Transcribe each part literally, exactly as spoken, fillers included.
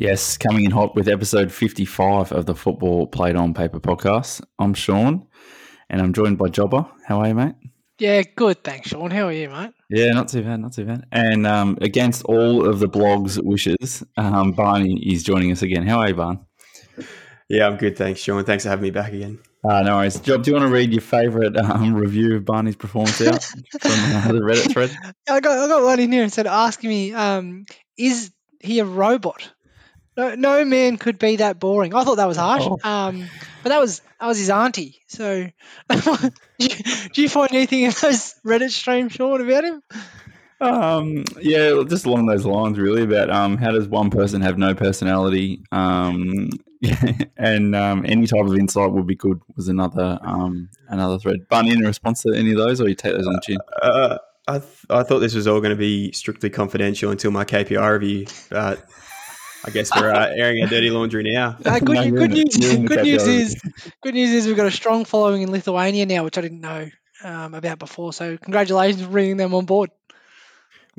Yes, coming in hot with episode fifty-five of the Football Played on Paper podcast. I'm Sean, and I'm joined by Jobber. How are you, mate? Yeah, good. Thanks, Sean. How are you, mate? Yeah, not too bad, not too bad. And um, against all of the blog's wishes, um, Barney is joining us again. How are you, Barn? Yeah, I'm good. Thanks, Sean. Thanks for having me back again. Uh, no worries. Job, do you want to read your favourite um, review of Barney's performance out from uh, the Reddit thread? I got, I got one in here and said, asking me, um, is he a robot? No, no man could be that boring. I thought that was harsh, oh. um, but that was I was his auntie. So, do, you, do you find anything in those Reddit streams, Sean, about him? Um, yeah, just along those lines, really. About um, how does one person have no personality? Um, and um, any type of insight would be good. Was another um, another thread. Bunny, in response to any of those, or you take those on the chin? Uh, uh, I th- I thought this was all going to be strictly confidential until my K P I review. Uh, I guess we're uh, airing our dirty laundry now. Uh, good no, good news. Good news is good news is we've got a strong following in Lithuania now, which I didn't know um, about before. So congratulations for bringing them on board.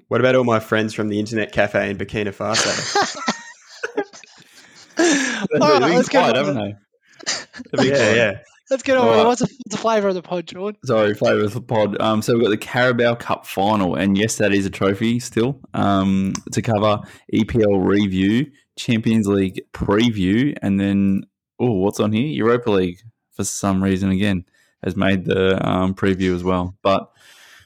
What about all my friends from the internet cafe in Burkina Faso? They've all right, let's quiet, haven't they? They've yeah, quiet. yeah. Let's get on with it. Right. What's, what's the flavour of the pod, Sean? Sorry, flavour of the pod. Um, so we've got the Carabao Cup final, and yes, that is a trophy still um, to cover. E P L review, Champions League preview, and then, oh, what's on here? Europa League, for some reason, again, has made the um, preview as well. But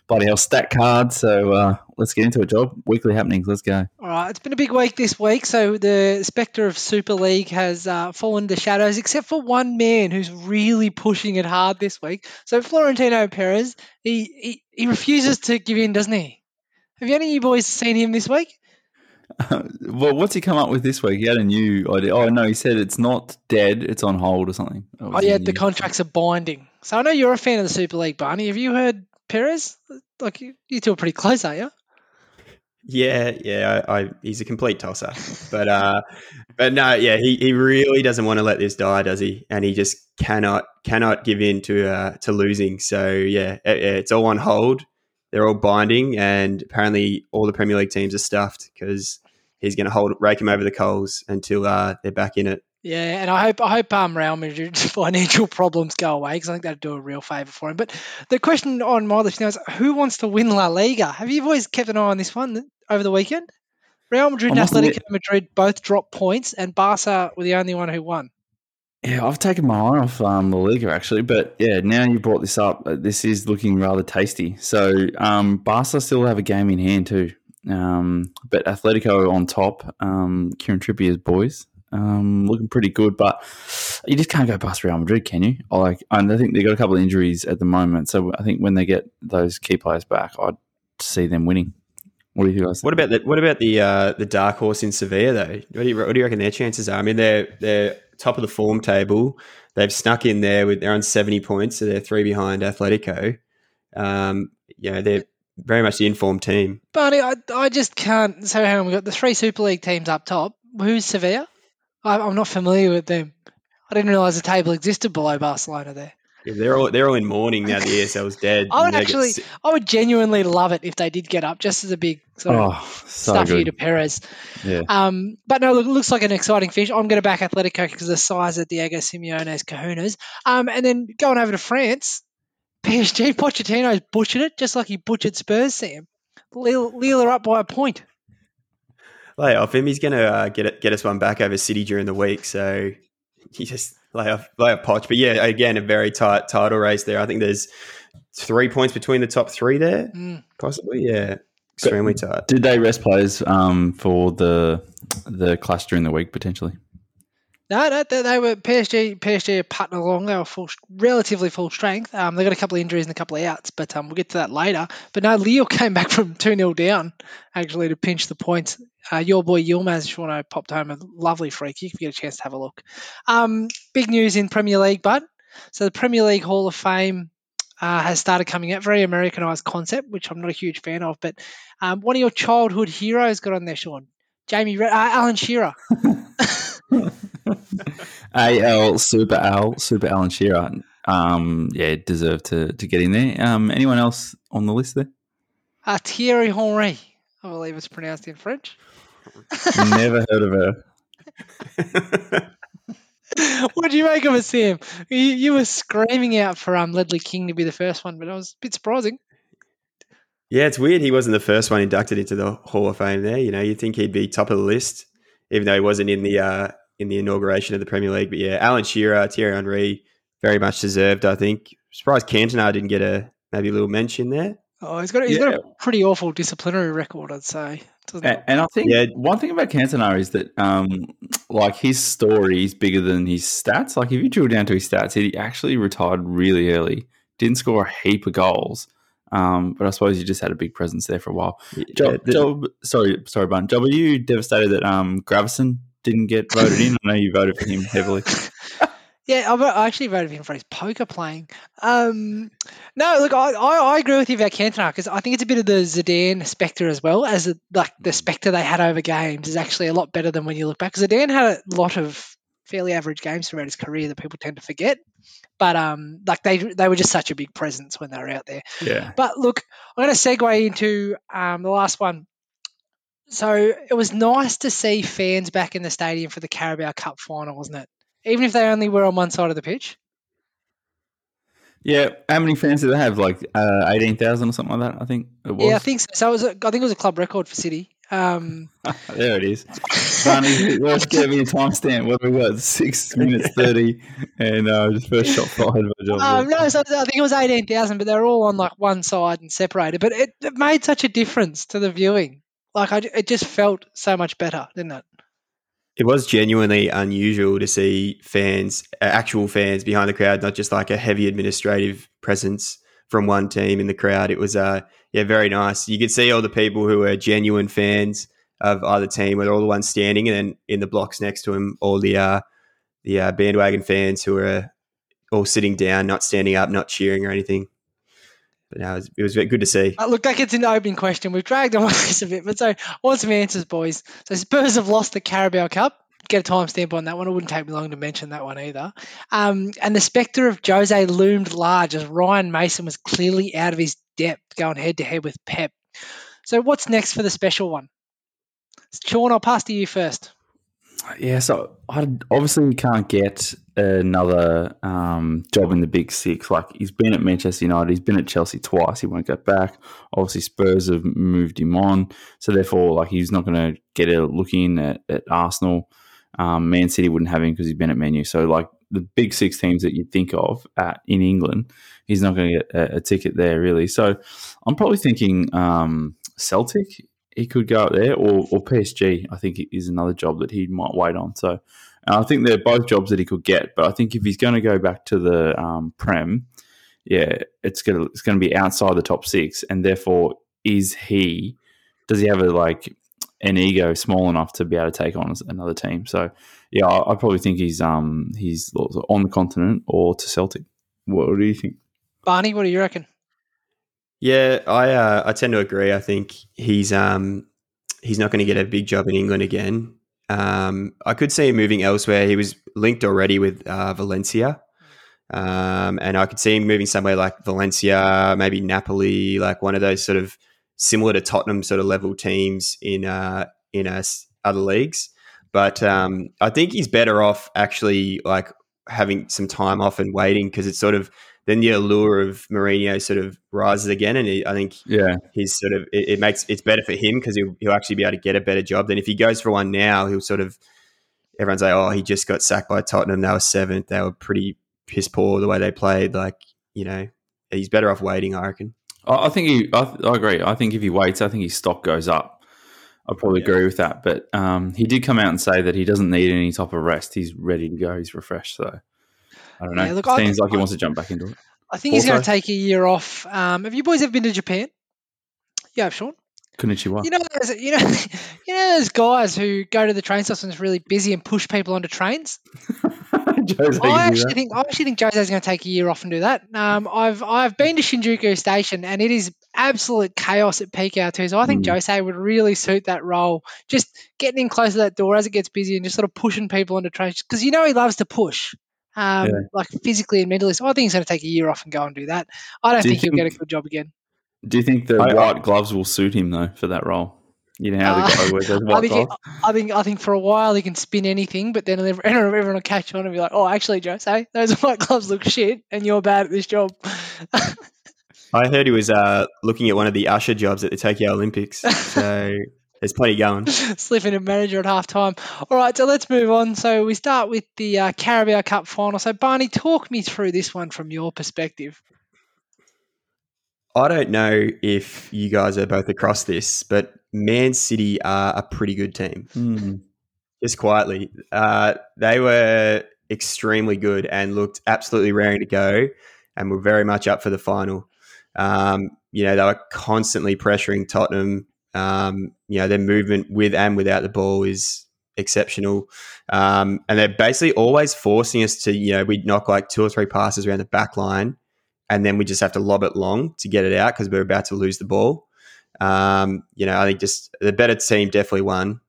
bloody hell, stat card, so uh, let's get into it, Job. Weekly happenings, let's go. All right, it's been a big week this week, so the spectre of Super League has uh, fallen to shadows, except for one man who's really pushing it hard this week. So Florentino Perez, he, he, he refuses to give in, doesn't he? Have any of you boys seen him this week? Uh, well, what's he come up with this week? He had a new idea. Oh, no, he said it's not dead, it's on hold or something. Oh, yeah, the contracts are binding. So I know you're a fan of the Super League, Barney. Have you heard Perez? Like, you two are pretty close, aren't you? Yeah, yeah, I, I, he's a complete tosser, but uh, but no, yeah, he, he really doesn't want to let this die, does he? And he just cannot cannot give in to uh, to losing. So yeah, it, it's all on hold. They're all binding, and apparently all the Premier League teams are stuffed because he's going to hold rake them over the coals until uh, they're back in it. Yeah, and I hope I hope um, Real Madrid's financial problems go away because I think that'd do a real favour for him. But the question on my list now is who wants to win La Liga? Have you boys kept an eye on this one over the weekend? Real Madrid and Atletico Madrid both dropped points, and Barca were the only one who won. Yeah, I've taken my eye off um, La Liga actually, but yeah, now you brought this up, this is looking rather tasty. So um, Barca still have a game in hand too, um, but Atletico on top, um, Kieran Trippier's boys. Um, looking pretty good, but you just can't go past Real Madrid, can you? Like, and I think they've got a couple of injuries at the moment, so I think when they get those key players back, I'd see them winning. What do you guys think? What about the what about the uh, the dark horse in Sevilla though? What do you, what do you reckon their chances are? I mean, they're they're top of the form table. They've snuck in there with they're on seventy points, so they're three behind Atletico. Um, yeah, they're very much the informed team. Barney, I I just can't. So hang on, we've got the three Super League teams up top. Who's Sevilla? I'm not familiar with them. I didn't realise the table existed below Barcelona there. Yeah, they're all they're all in mourning now. The E S L's dead. I would actually, get... I would genuinely love it if they did get up, just as a big sort of oh, so stuff good. you to Perez. Yeah. Um, but no, look, it looks like an exciting finish. I'm going to back Atletico because of the size of Diego Simeone's kahunas. Um, and then going over to France, P S G Pochettino's butchered it, just like he butchered Spurs. Sam, Lille are up by a point. Lay off him. He's going to uh, get it, get us one back over City during the week. So you just lay off, lay off Poch. But yeah, again, a very tight title race there. I think there's three points between the top three there, mm. possibly. Yeah, extremely but tight. Did they rest players um, for the the clash during the week potentially? No, no, they, they were P S G. P S G are putting along. They were full, relatively full strength. Um, they got a couple of injuries and a couple of outs, but um, we'll get to that later. But no, Leo came back from two nil down actually to pinch the points. Uh, your boy Yilmaz Shawno popped home a lovely free kick. If you get a chance to have a look, um, big news in Premier League, bud. So the Premier League Hall of Fame uh, has started coming out. Very Americanised concept, which I'm not a huge fan of. But um, one of your childhood heroes got on there, Sean. Jamie, Re- uh, Alan Shearer. A L Super Al Super Alan Shearer um, yeah deserved to, to get in there. Um, anyone else on the list there? Uh, Thierry Henry, I believe it's pronounced in French. Never heard of her. What do you make of it, Sam? You, you were screaming out for um, Ledley King to be the first one, but it was a bit surprising. Yeah, it's weird he wasn't the first one inducted into the Hall of Fame there. You know, you'd think he'd be top of the list, even though he wasn't in the uh, in the inauguration of the Premier League. But yeah, Alan Shearer, Thierry Henry, very much deserved, I think. Surprised Cantona didn't get a maybe a little mention there. Oh, he's got a, he's yeah. got a pretty awful disciplinary record, I'd say. And, and I think yeah. one thing about Cantona is that, um, like, his story is bigger than his stats. Like, if you drill down to his stats, he actually retired really early, didn't score a heap of goals, um, but I suppose he just had a big presence there for a while. Job, yeah, the, Job, sorry, sorry, Bun. Job, are you devastated that um, Gravison didn't get voted in? I know you voted for him heavily. Yeah, I actually voted for him for his poker playing. Um, no, look, I, I, I agree with you about Cantona because I think it's a bit of the Zidane spectre as well, as a, like the spectre they had over games is actually a lot better than when you look back. Zidane had a lot of fairly average games throughout his career that people tend to forget, but um, like they they were just such a big presence when they were out there. Yeah. But look, I'm going to segue into um, the last one. So it was nice to see fans back in the stadium for the Carabao Cup final, wasn't it? Even if they only were on one side of the pitch? Yeah. How many fans did they have? Like uh, eighteen thousand or something like that, I think it was. Yeah, I think so. So it was a, I think it was a club record for City. Um, there it is. Barney, let's give me a timestamp. What have we got? six minutes thirty and uh, just first shot fired. Um, no, so I think it was eighteen thousand, but they were all on like one side and separated. But it, it made such a difference to the viewing. Like I, it just felt so much better, didn't it? It was genuinely unusual to see fans, actual fans behind the crowd, not just like a heavy administrative presence from one team in the crowd. It was, uh, yeah, very nice. You could see all the people who were genuine fans of either team, were all the ones standing, and then in the blocks next to him, all the uh, the uh, bandwagon fans who were all sitting down, not standing up, not cheering or anything. But no, it was, it was good to see. Uh, look, that gets an open question. We've dragged on this a bit, but so I want some answers, boys. So Spurs have lost the Carabao Cup. Get a timestamp on that one. It wouldn't take me long to mention that one either. Um, and the spectre of Jose loomed large as Ryan Mason was clearly out of his depth going head-to-head with Pep. So what's next for the special one? Sean, I'll pass to you first. Yeah, so I obviously can't get another um, job in the Big Six. Like, he's been at Manchester United, he's been at Chelsea twice, he won't go back. Obviously, Spurs have moved him on, so therefore, like, he's not going to get a look in at, at Arsenal. Um, Man City wouldn't have him because he's been at Man U. So, like, the Big Six teams that you'd think of at, in England, he's not going to get a, a ticket there, really. So, I'm probably thinking um, Celtic. He could go up there, or, or P S G, I think, is another job that he might wait on. So and I think they're both jobs that he could get. But I think if he's going to go back to the um, Prem, yeah, it's going to it's going to be outside the top six. And therefore, is he does he have a like an ego small enough to be able to take on another team? So yeah, I, I probably think he's um he's on the continent or to Celtic. What, what do you think, Barney? What do you reckon? Yeah, I uh, I tend to agree. I think he's um he's not going to get a big job in England again. Um, I could see him moving elsewhere. He was linked already with uh, Valencia, um, and I could see him moving somewhere like Valencia, maybe Napoli, like one of those sort of similar to Tottenham sort of level teams in uh in uh, other leagues. But um, I think he's better off actually like having some time off and waiting because it's sort of. Then the allure of Mourinho sort of rises again, and he, I think yeah. he's sort of it, it makes it's better for him because he'll, he'll actually be able to get a better job. Then if he goes for one now, he'll sort of everyone's like, oh, he just got sacked by Tottenham. They were seventh. They were pretty piss poor the way they played. Like you know, he's better off waiting. I reckon. I, I think he. I, I agree. I think if he waits, I think his stock goes up. I probably yeah. agree with that. But um, he did come out and say that he doesn't need any type of rest. He's ready to go. He's refreshed. So. I don't know. Yeah, look, Seems I think, like he wants to jump back into it. I think also, he's going to take a year off. Um, have you boys ever been to Japan? Yeah, Sean. Konnichiwa. You know, you know, you know those guys who go to the train stops when it's really busy and push people onto trains. Jose I actually think I actually think Jose's going to take a year off and do that. Um, I've I've been to Shinjuku Station and it is absolute chaos at peak hour too. So I think mm. Jose would really suit that role. Just getting in close to that door as it gets busy and just sort of pushing people onto trains because you know he loves to push. Um, yeah. Like physically and mentally, so I think he's going to take a year off and go and do that. I don't do think, think he'll get a good job again. Do you think the I, white gloves will suit him though for that role? You know how uh, they got away with those white I, think, I think I think for a while he can spin anything, but then everyone will catch on and be like, "Oh, actually, Jose, those white gloves look shit, and you're bad at this job." I heard he was uh, looking at one of the usher jobs at the Tokyo Olympics, so there's plenty going. Slipping a manager at half time. All right, so let's move on. So we start with the uh, Carabao Cup final. So Barney, talk me through this one from your perspective. I don't know if you guys are both across this, but Man City are a pretty good team. Mm. Just quietly. Uh, they were extremely good and looked absolutely raring to go and were very much up for the final. Um, you know, they were constantly pressuring Tottenham. Um, you know, their movement with and without the ball is exceptional. Um, and they're basically always forcing us to, you know, we'd knock like two or three passes around the back line. And then we just have to lob it long to get it out because we're about to lose the ball. Um, you know, I think just the better team definitely won,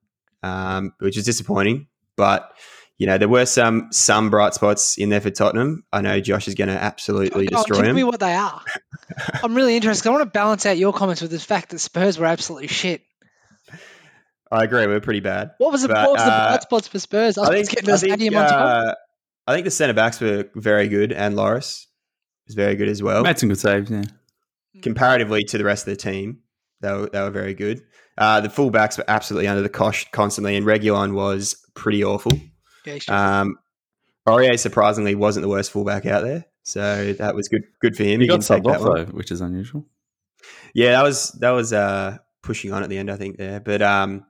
um, which is disappointing. But, you know, there were some some bright spots in there for Tottenham. I know Josh is going to absolutely oh, destroy them. Tell me what they are. I'm really interested because I want to balance out your comments with the fact that Spurs were absolutely shit. I agree. We were pretty bad. What was the, but, what was uh, the bright spots for Spurs? I was I think, getting I think, stadium uh, on top. I think the centre-backs were very good and Loris was very good as well. Made some good saves, yeah. Comparatively to the rest of the team, they were, they were very good. Uh, the fullbacks were absolutely under the cosh constantly, and Reguilon was pretty awful. Yeah, sure. um, Aurier surprisingly wasn't the worst fullback out there, so that was good. Good for him. He, he got subbed off though, which is unusual. Yeah, that was that was uh, pushing on at the end, I think there, but um,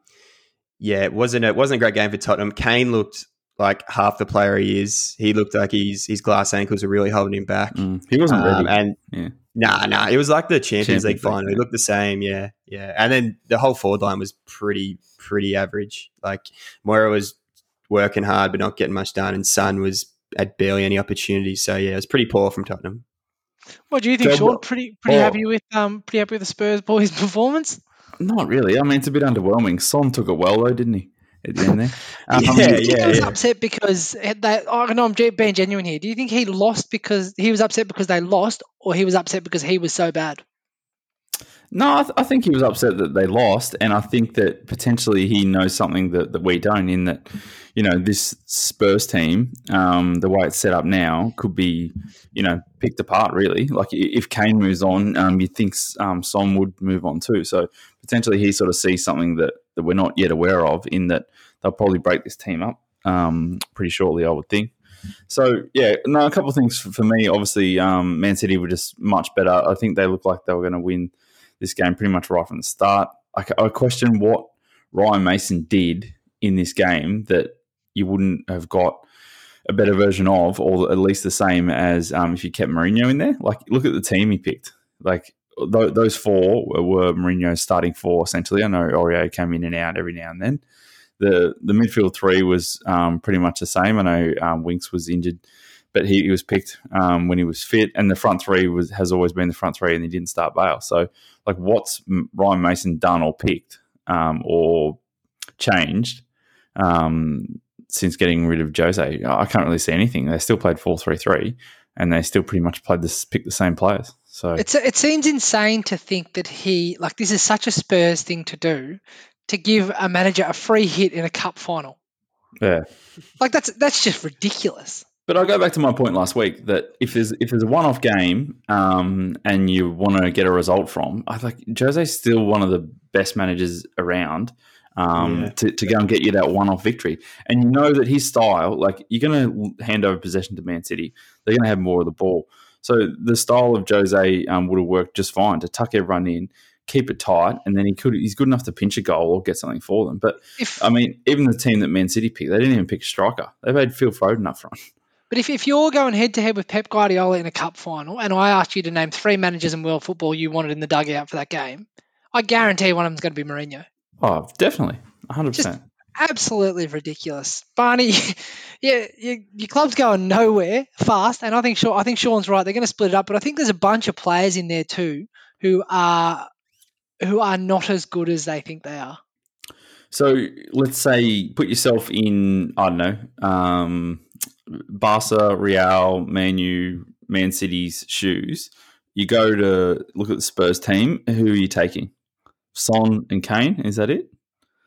yeah, it wasn't it wasn't a great game for Tottenham. Kane looked like half the player he is. He looked like he's, his glass ankles are really holding him back. Mm, he wasn't um, ready. And yeah. Nah, nah. It was like the Champions, Champions League final. League. He looked the same, yeah. yeah. And then the whole forward line was pretty, pretty average. Like Moira was working hard but not getting much done, and Son was had barely any opportunities. So, yeah, it was pretty poor from Tottenham. What do you think, so, Sean? Pretty pretty poor. happy with um pretty happy with the Spurs boys' performance? Not really. I mean, it's a bit underwhelming. Son took it well though, didn't he? At the end there. Um, yeah, yeah, yeah. I was upset because they, oh, no, I'm being genuine here. Do you think he lost because he was upset because they lost, or he was upset because he was so bad? No, I, th- I think he was upset that they lost, and I think that potentially he knows something that, that we don't, in that, you know, this Spurs team, um, the way it's set up now, could be, you know, picked apart really. Like if Kane moves on, um, you think um, Son would move on too. So potentially he sort of sees something that, that we're not yet aware of, in that they'll probably break this team up um, pretty shortly, I would think. So, yeah, no, a couple of things for me. Obviously, um, Man City were just much better. I think they looked like they were going to win this game pretty much right from the start. I, I question what Ryan Mason did in this game that you wouldn't have got a better version of, or at least the same as um, if you kept Mourinho in there. Like, look at the team he picked. Like, th- those four were Mourinho's starting four, essentially. I know Aurier came in and out every now and then. The the midfield three was um, pretty much the same. I know um, Winks was injured, but he, he was picked um, when he was fit. And the front three was has always been the front three, and he didn't start Bale. So, like, what's Ryan Mason done or picked um, or changed um, since getting rid of Jose? I can't really see anything. They still played four three three, and they still pretty much played this, picked the same players. So it's, it seems insane to think that he – like, this is such a Spurs thing to do, to give a manager a free hit in a cup final. Yeah. Like, that's that's just ridiculous. But I go back to my point last week that if there's if there's a one-off game um, and you want to get a result from, I like Jose's still one of the best managers around um, yeah. to, to go and get you that one-off victory. And you know that his style, like, you're going to hand over possession to Man City. They're going to have more of the ball. So the style of Jose um, would have worked just fine to tuck everyone in, keep it tight, and then he could he's good enough to pinch a goal or get something for them. But, if, I mean, even the team that Man City picked, they didn't even pick a striker. They've had Phil Foden up front. But if, if you're going head-to-head with Pep Guardiola in a cup final, and I asked you to name three managers in world football you wanted in the dugout for that game, I guarantee one of them's going to be Mourinho. Oh, definitely, one hundred percent. Just absolutely ridiculous. Barney, yeah, your, your club's going nowhere fast, and I think Sean, I think Sean's right. They're going to split it up, but I think there's a bunch of players in there too who are who are not as good as they think they are. So let's say put yourself in, I don't know, um, Barca, Real, Man U, Man City's shoes. You go to look at the Spurs team. Who are you taking? Son and Kane. Is that it?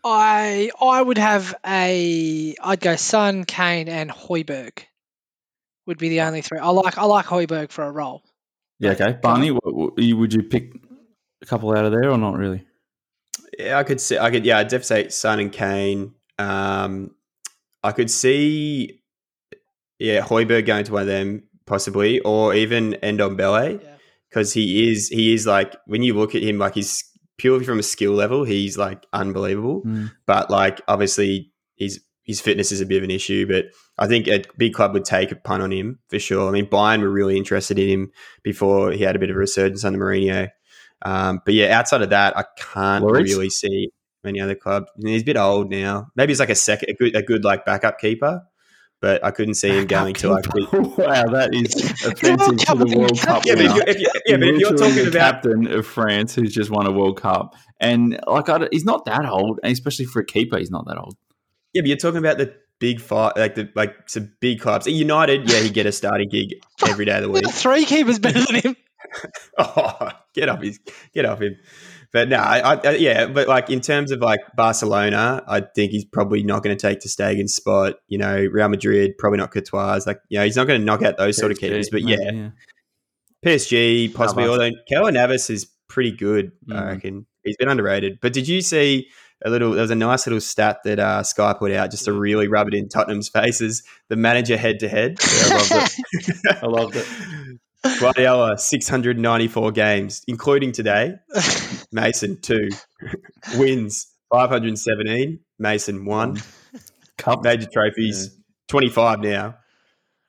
I I would have a I'd go Son, Kane, and Højbjerg would be the only three. I like I like Højbjerg for a role. Yeah, okay. Barney, what, what, would you pick a couple out of there or not really? Yeah, I could see. I could. Yeah, I'd definitely say Son and Kane. Um, I could see. Yeah, Højbjerg going to one of them possibly, or even Ndombele, because yeah. he is he is like when you look at him, like he's purely from a skill level, he's like unbelievable. Mm. But like obviously, his his fitness is a bit of an issue. But I think a big club would take a punt on him for sure. I mean, Bayern were really interested in him before he had a bit of a resurgence under Mourinho. Um, but yeah, outside of that, I can't Lawrence? really see any other club. I mean, he's a bit old now. Maybe he's like a second, a good, a good like backup keeper. But I couldn't see him going to like. Wow, that is offensive to the World Cup. Yeah, but if you're, yeah, but if you're talking about captain of France who's just won a World Cup, and like I, he's not that old, and especially for a keeper, he's not that old. Yeah, but you're talking about the big five, like the like some big clubs. At United, yeah, he'd get a starting gig every day of the week. Three keepers better than him. Oh, get off his, get off him. But no, I, I yeah, but like in terms of like Barcelona, I think he's probably not going to take to Stegen's spot. You know, Real Madrid probably not Courtois. Like, you know, he's not going to knock out those P S G, sort of keepers. But yeah, yeah. P S G possibly. No, although Keylor Navas is pretty good, mm. I reckon. He's been underrated. But did you see a little? There was a nice little stat that uh, Sky put out just to really rub it in Tottenham's faces. The manager head to head. I loved it. I loved it. Guardiola, six hundred ninety-four games, including today. Mason, two. Wins, five hundred seventeen. Mason, one. Cup major trophies, yeah. twenty-five now.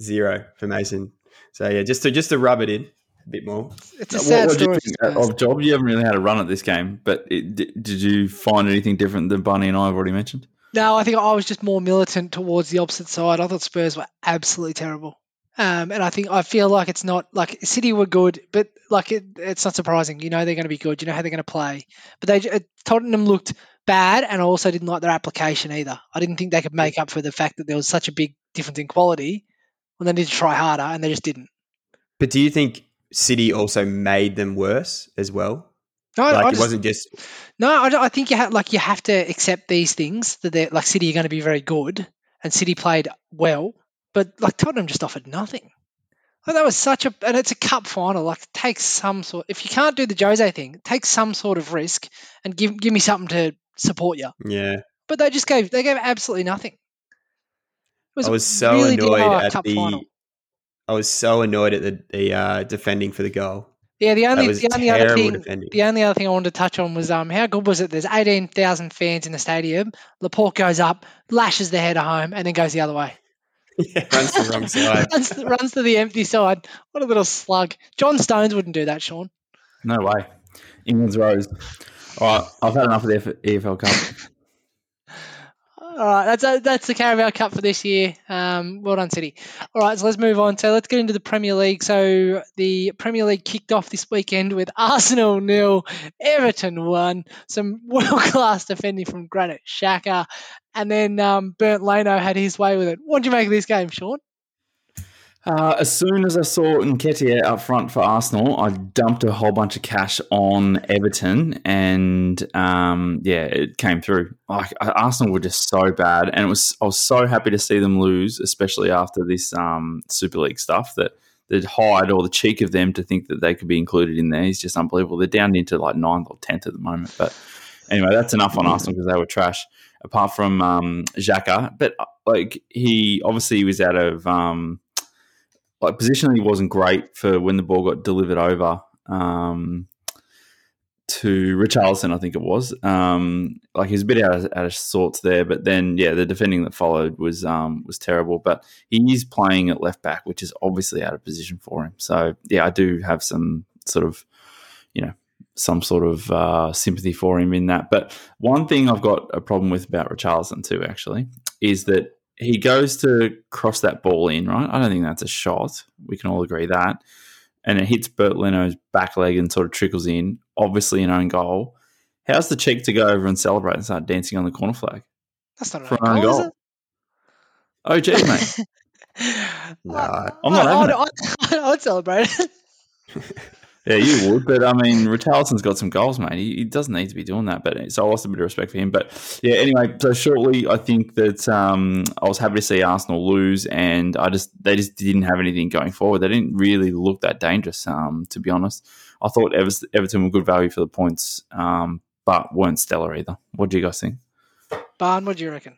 Zero for Mason. So, yeah, just to just to rub it in a bit more. It's a sad what, what story. Of Job, you haven't really had a run at this game, but it, did, did you find anything different than Bunny and I have already mentioned? No, I think I was just more militant towards the opposite side. I thought Spurs were absolutely terrible. Um, and I think I feel like it's not like City were good, but like it, it's not surprising. You know they're going to be good. You know how they're going to play. But they uh, Tottenham looked bad, and I also didn't like their application either. I didn't think they could make up for the fact that there was such a big difference in quality when they needed to try harder, and they just didn't. But do you think City also made them worse as well? No, like I just, it wasn't just. No, I, I think you have like you have to accept these things that they're like City are going to be very good, and City played well. But, like, Tottenham just offered nothing. Like, that was such a – and it's a cup final. Like, take some sort – if you can't do the Jose thing, take some sort of risk and give give me something to support you. Yeah. But they just gave – they gave absolutely nothing. It was I was so really annoyed at cup the final. I was so annoyed at the, the uh, defending for the goal. Yeah, the only the only other thing defending. the only other thing I wanted to touch on was um how good was it? There's eighteen thousand fans in the stadium. Laporte goes up, lashes the header home, and then goes the other way. Yeah, runs to the wrong side. runs, runs to the empty side. What a little slug. John Stones wouldn't do that, Sean. No way. England's rose. All right, I've had enough of the E F L Cup. All right, that's a, that's the Carabao Cup for this year. Um, well done, City. All right, so let's move on. So let's get into the Premier League. So the Premier League kicked off this weekend with Arsenal nil, Everton one, some world-class defending from Granit Xhaka. And then um, Bernd Leno had his way with it. What do you make of this game, Sean? Uh, as soon as I saw Nketiah up front for Arsenal, I dumped a whole bunch of cash on Everton, and um, yeah, it came through. Like Arsenal were just so bad, and it was I was so happy to see them lose, especially after this um, Super League stuff that the hide or the cheek of them to think that they could be included in there is just unbelievable. They're down into like ninth or tenth at the moment, but anyway, that's enough on Arsenal because they were trash. Apart from um, Xhaka, but like he obviously was out of um, like positionally wasn't great for when the ball got delivered over um, to Richarlison, I think it was. Um, like he was a bit out of, out of sorts there, but then yeah, the defending that followed was um, was terrible. But he is playing at left back, which is obviously out of position for him. So yeah, I do have some sort of you know. some sort of uh, sympathy for him in that. But one thing I've got a problem with about Richarlison too, actually, is that he goes to cross that ball in, right? I don't think that's a shot. We can all agree that. And it hits Bert Leno's back leg and sort of trickles in, obviously an own goal. How's the cheek to go over and celebrate and start dancing on the corner flag? That's not an own goal. Is it? Oh, geez, mate. No, I'm not having it. I'd celebrate it. Yeah, you would. But, I mean, Richarlison's got some goals, mate. He, he doesn't need to be doing that. But so I lost a bit of respect for him. But, yeah, anyway, so shortly, I think that um, I was happy to see Arsenal lose, and I just they just didn't have anything going forward. They didn't really look that dangerous, um, to be honest. I thought Ever- Everton were good value for the points, um, but weren't stellar either. What do you guys think? Barn, what do you reckon?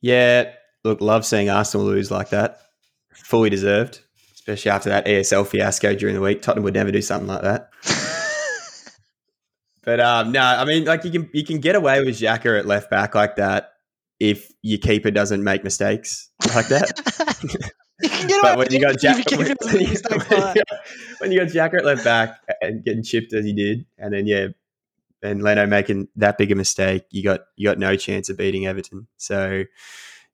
Yeah, look, love seeing Arsenal lose like that. Fully deserved, especially after that E S L fiasco during the week. Tottenham would never do something like that. But um, no, I mean, like you can you can get away with Xhaka at left back like that if your keeper doesn't make mistakes like that. You can get away with Xhaka when you got Xhaka at left back and getting chipped as he did, and then yeah, and Leno making that big a mistake, you got you got no chance of beating Everton. So.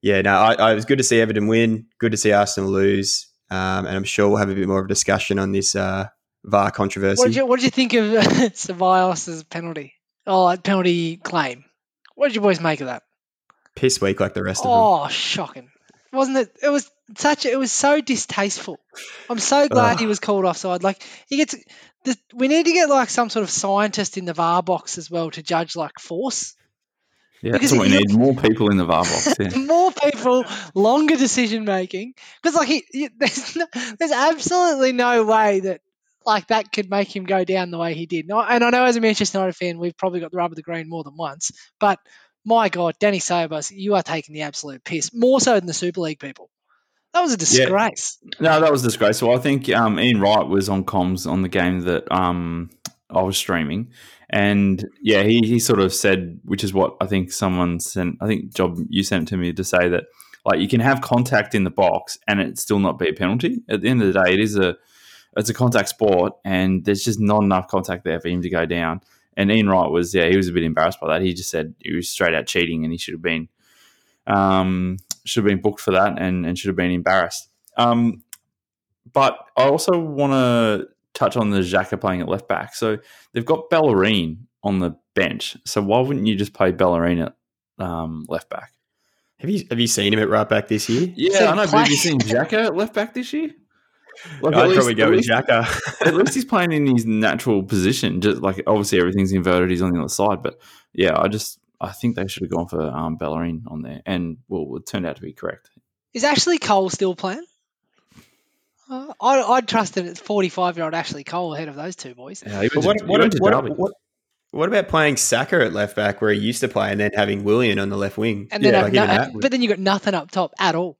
Yeah, no, I, I, it was good to see Everton win, good to see Arsenal lose, um, and I'm sure we'll have a bit more of a discussion on this uh, V A R controversy. What did you, what did you think of uh, Ceballos' penalty? Oh, penalty claim. What did you boys make of that? Piss weak like the rest of them. Oh, shocking. Wasn't it? It was such. It was so distasteful. I'm so glad oh. he was called offside. Like he gets. The, we need to get like some sort of scientist in the V A R box as well to judge like force. Yeah, because that's what we need, more people in the V A R box. Yeah. More people, longer decision-making. Because, like, he, he, there's, no, there's absolutely no way that, like, that could make him go down the way he did. And I know as a Manchester United fan, we've probably got the rub of the green more than once. But, my God, Danny Ceballos, you are taking the absolute piss, more so than the Super League people. That was a disgrace. Yeah. No, that was disgraceful. I think um, Ian Wright was on comms on the game that um, I was streaming. And, yeah, he, he sort of said, which is what I think someone sent, I think, Job, you sent to me to say that, like, you can have contact in the box and it still not be a penalty. At the end of the day, it is a it's a contact sport and there's just not enough contact there for him to go down. And Ian Wright was, yeah, he was a bit embarrassed by that. He just said he was straight out cheating and he should have been um, should have been booked for that and, and should have been embarrassed. Um, but I also want to touch on the Xhaka playing at left back. So they've got Ballerine on the bench. So why wouldn't you just play Ballerine at um, left back? Have you have you seen him at right back this year? Yeah, so I know. Play- but have you seen Xhaka at left back this year? Like, no, I'd least, probably go with Xhaka. At least he's playing in his natural position. Just like obviously everything's inverted. He's on the other side. But yeah, I just I think they should have gone for um, Ballerine on there, and well, it turned out to be correct. Is Ashley Cole still playing? Uh, I, I'd trust that it's forty-five-year-old Ashley Cole ahead of those two boys. Yeah, but what, what, what, what, what about playing Saka at left back where he used to play and then having Willian on the left wing? And then yeah, like no, that but then you got nothing up top at all.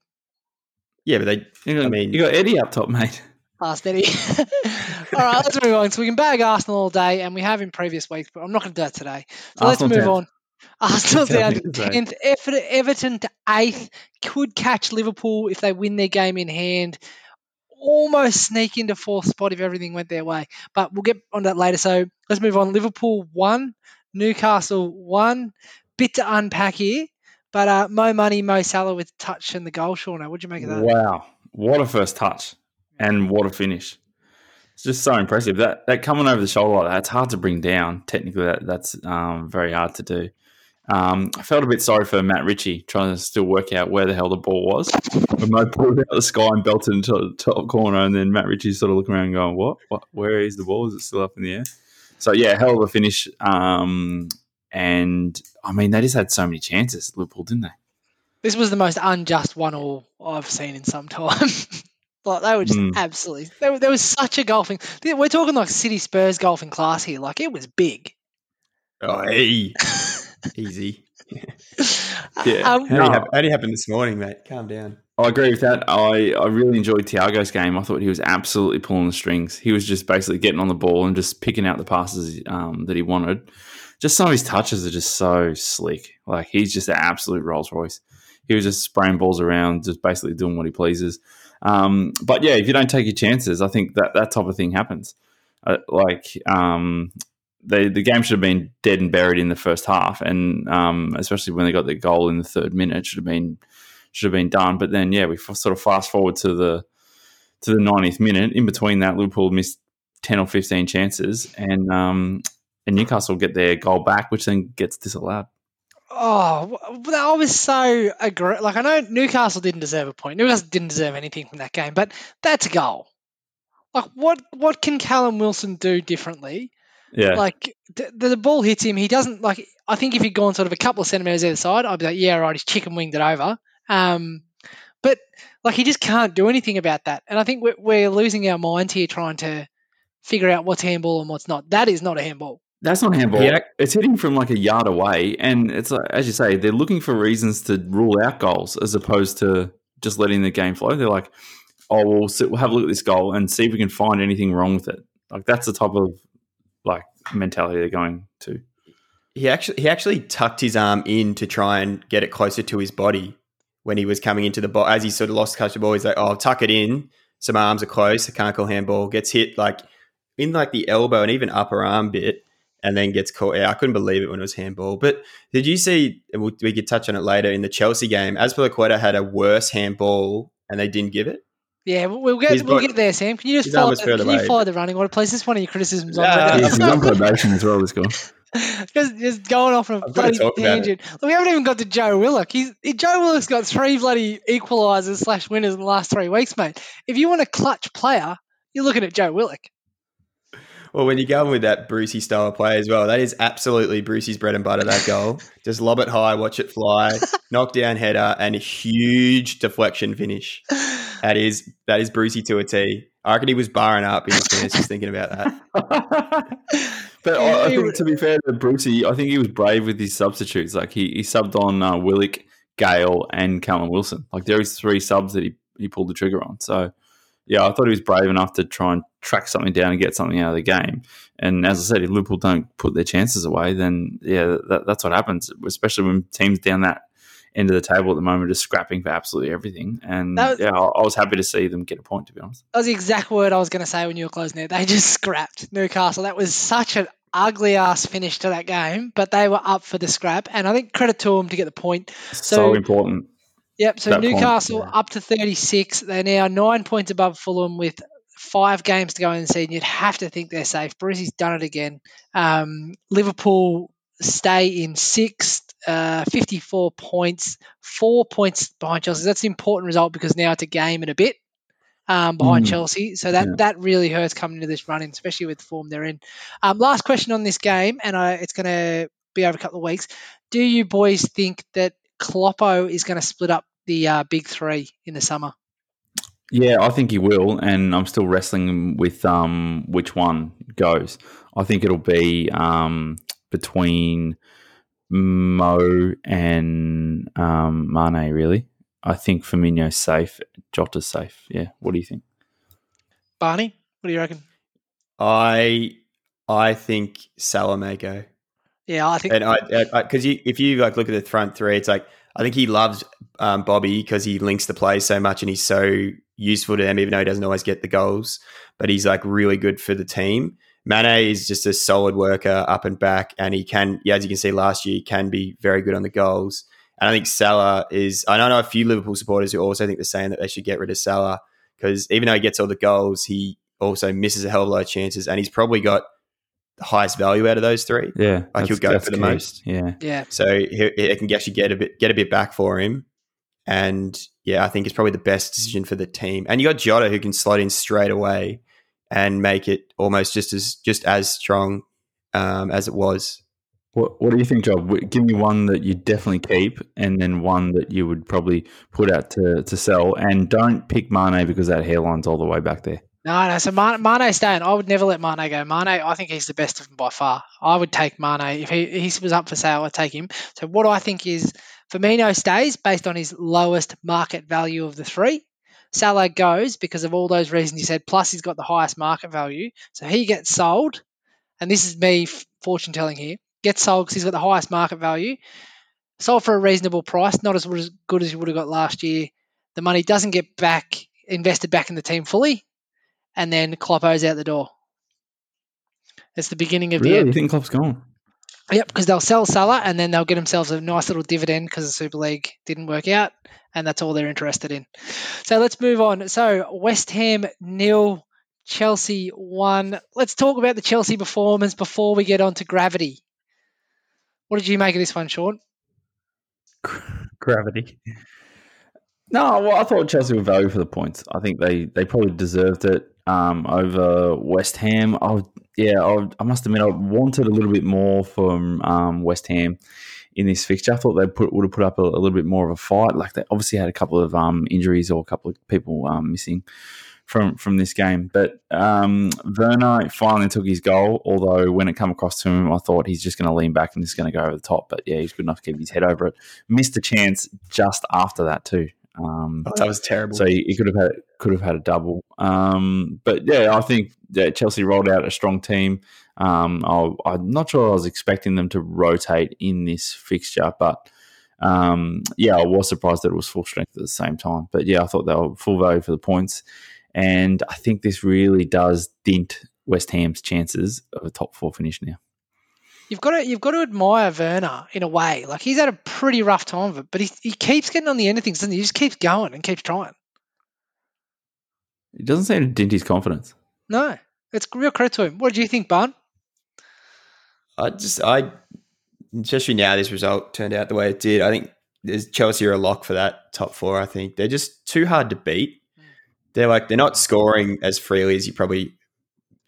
Yeah, but they. You got, I mean, you got Eddie up top, mate. Past Eddie. All right, let's move on. So we can bag Arsenal all day, and we have in previous weeks, but I'm not going to do that today. So Arsenal let's move tenth. On. Arsenal down to tenth, Everton to eighth, could catch Liverpool if they win their game in hand. Almost sneak into fourth spot if everything went their way. But we'll get on that later. So let's move on. Liverpool one, Newcastle one. Bit to unpack here. But uh, Mo Money, Mo Salah with touch and the goal, Shauna. What'd you make of that? Wow. What a first touch and what a finish. It's just so impressive. That that coming over the shoulder like that, it's hard to bring down. Technically, that, that's um, very hard to do. Um, I felt a bit sorry for Matt Ritchie trying to still work out where the hell the ball was. When Mo pulled out the sky and belted into the top corner, and then Matt Ritchie sort of looking around and going, what? what? Where is the ball? Is it still up in the air? So, yeah, hell of a finish. Um, and, I mean, they just had so many chances, Liverpool, didn't they? This was the most unjust one-all I've seen in some time. Like, they were just mm. absolutely – there was such a golfing – we're talking like City Spurs golfing class here. Like, it was big. Oh, hey. Easy. Yeah. Um, only, happened, only happened this morning, mate. Calm down. I agree with that. I, I really enjoyed Thiago's game. I thought he was absolutely pulling the strings. He was just basically getting on the ball and just picking out the passes um, that he wanted. Just some of his touches are just so slick. Like, he's just an absolute Rolls Royce. He was just spraying balls around, just basically doing what he pleases. Um, but, yeah, if you don't take your chances, I think that, that type of thing happens. Uh, like... Um, They, the game should have been dead and buried in the first half, and um, especially when they got the goal in the third minute, it should have been should have been done. But then, yeah, we f- sort of fast forward to the to the ninetieth minute. In between that, Liverpool missed ten or fifteen chances, and um, and Newcastle get their goal back, which then gets disallowed. Oh, I was so agree. Like, I know Newcastle didn't deserve a point. Newcastle didn't deserve anything from that game, but that's a goal. like what what can Callum Wilson do differently? Yeah, like the, the ball hits him. He doesn't like. I think if he'd gone sort of a couple of centimeters either side, I'd be like, yeah, right, he's chicken winged it over. Um, but like he just can't do anything about that. And I think we're, we're losing our minds here trying to figure out what's handball and what's not. That is not a handball. That's not handball. Yeah. It's hitting from like a yard away. And it's like, as you say, they're looking for reasons to rule out goals as opposed to just letting the game flow. They're like, oh, we'll, sit, we'll have a look at this goal and see if we can find anything wrong with it. Like that's the type of like mentality they're going to. He actually he actually tucked his arm in to try and get it closer to his body when he was coming into the ball. As he sort of lost touch of the ball, he's like, oh, I'll tuck it in. So my arms are close. I can't call handball. Gets hit like in like the elbow and even upper arm bit. And then gets caught. Yeah, I couldn't believe it when it was handball. But did you see, we could touch on it later, in the Chelsea game, Azpilicueta had a worse handball and they didn't give it? Yeah, we'll get, we'll got, get there, Sam. Can you just follow, can away, you follow the running order, please? This is one of your criticisms. Yeah, he's on probation as well, this guy. Just, just going off on a I've bloody tangent. Look, we haven't even got to Joe Willock. He's, Joe Willock's got three bloody equalisers slash winners in the last three weeks, mate. If you want a clutch player, you're looking at Joe Willock. Well, when you're going with that Brucey style play as well, that is absolutely Brucey's bread and butter, that goal. Just lob it high, watch it fly, knock down header, and a huge deflection finish. That is that is Brucey to a T. I reckon he was barring up in his finish just thinking about that. But I, I think, to be fair to Brucey, I think he was brave with his substitutes. Like he, he subbed on uh, Willock, Gale, and Callum Wilson. Like there is three subs that he, he pulled the trigger on. So... yeah, I thought he was brave enough to try and track something down and get something out of the game. And as I said, if Liverpool don't put their chances away, then, yeah, that, that's what happens, especially when teams down that end of the table at the moment are scrapping for absolutely everything. And, was, yeah, I, I was happy to see them get a point, to be honest. That was the exact word I was going to say when you were closing it. They just scrapped Newcastle. That was such an ugly-ass finish to that game, but they were up for the scrap. And I think credit to them to get the point. So, so important. Yep, so that Newcastle point, yeah. Up to thirty-six. They're now nine points above Fulham with five games to go in the season. You'd have to think they're safe. Brucey's done it again. Um, Liverpool stay in sixth, uh, fifty-four points, four points behind Chelsea. That's an important result because now it's a game and a bit um, behind mm. Chelsea. So that, yeah. that really hurts coming into this run-in, especially with the form they're in. Um, last question on this game, and I, it's going to be over a couple of weeks. Do you boys think that Kloppo is going to split up the uh, big three in the summer? Yeah, I think he will, and I'm still wrestling with um, which one goes. I think it'll be um, between Mo and um, Mane, really. I think Firmino's safe, Jota's safe. Yeah, what do you think? Barney, what do you reckon? I I think Salah may go. Yeah, I think, and I because if you like look at the front three, it's like I think he loves um, Bobby because he links the play so much and he's so useful to them, even though he doesn't always get the goals. But he's like really good for the team. Mane is just a solid worker up and back, and he can, yeah, as you can see last year, he can be very good on the goals. And I think Salah is. I know a few Liverpool supporters who also think the same, that they should get rid of Salah because even though he gets all the goals, he also misses a hell of a lot of chances, and he's probably got the highest value out of those three. Yeah, like he'll go for the most. Yeah, yeah. So it can actually get a bit get a bit back for him, and yeah, I think it's probably the best decision for the team. And you got Jota who can slot in straight away and make it almost just as just as strong um, as it was. What What do you think, Job? Give me one that you definitely keep, and then one that you would probably put out to to sell. And don't pick Mane because that hairline's all the way back there. No, no. So Mane, Mane's staying. I would never let Mane go. Mane, I think he's the best of them by far. I would take Mane. If he, he was up for sale, I'd take him. So what I think is Firmino stays based on his lowest market value of the three. Salah goes because of all those reasons you said, plus he's got the highest market value. So he gets sold, and this is me fortune telling here, gets sold because he's got the highest market value, sold for a reasonable price, not as good as you would have got last year. The money doesn't get back, invested back in the team fully. And then Kloppo's out the door. It's the beginning of the end. Really? You think Klopp's gone? Yep, because they'll sell Salah and then they'll get themselves a nice little dividend because the Super League didn't work out, and that's all they're interested in. So let's move on. So West Ham nil, Chelsea one. Let's talk about the Chelsea performance before we get on to gravity. What did you make of this one, Sean? Gravity. No, well, I thought Chelsea were value for the points. I think they, they probably deserved it um, over West Ham. I yeah, I, I must admit I wanted a little bit more from um, West Ham in this fixture. I thought they put, would have put up a, a little bit more of a fight. Like they obviously had a couple of um, injuries or a couple of people um, missing from from this game. But um, Werner finally took his goal, although when it came across to him, I thought he's just going to lean back and just going to go over the top. But yeah, he's good enough to keep his head over it. Missed a chance just after that too. Um, oh, that was terrible. So he, he could have had could have had a double. Um, but yeah, I think yeah, Chelsea rolled out a strong team. Um, I, I'm not sure I was expecting them to rotate in this fixture, but um, yeah, I was surprised that it was full strength at the same time. But yeah, I thought they were full value for the points, and I think this really does dent West Ham's chances of a top four finish now. You've got to you've got to admire Werner in a way. Like he's had a pretty rough time of it, but he he keeps getting on the end of things, doesn't he? He just keeps going and keeps trying. It doesn't seem to dent his confidence. No, it's real credit to him. What do you think, Barn? I just I especially now this result turned out the way it did. I think Chelsea are a lock for that top four. I think they're just too hard to beat. They're like they're not scoring as freely as you probably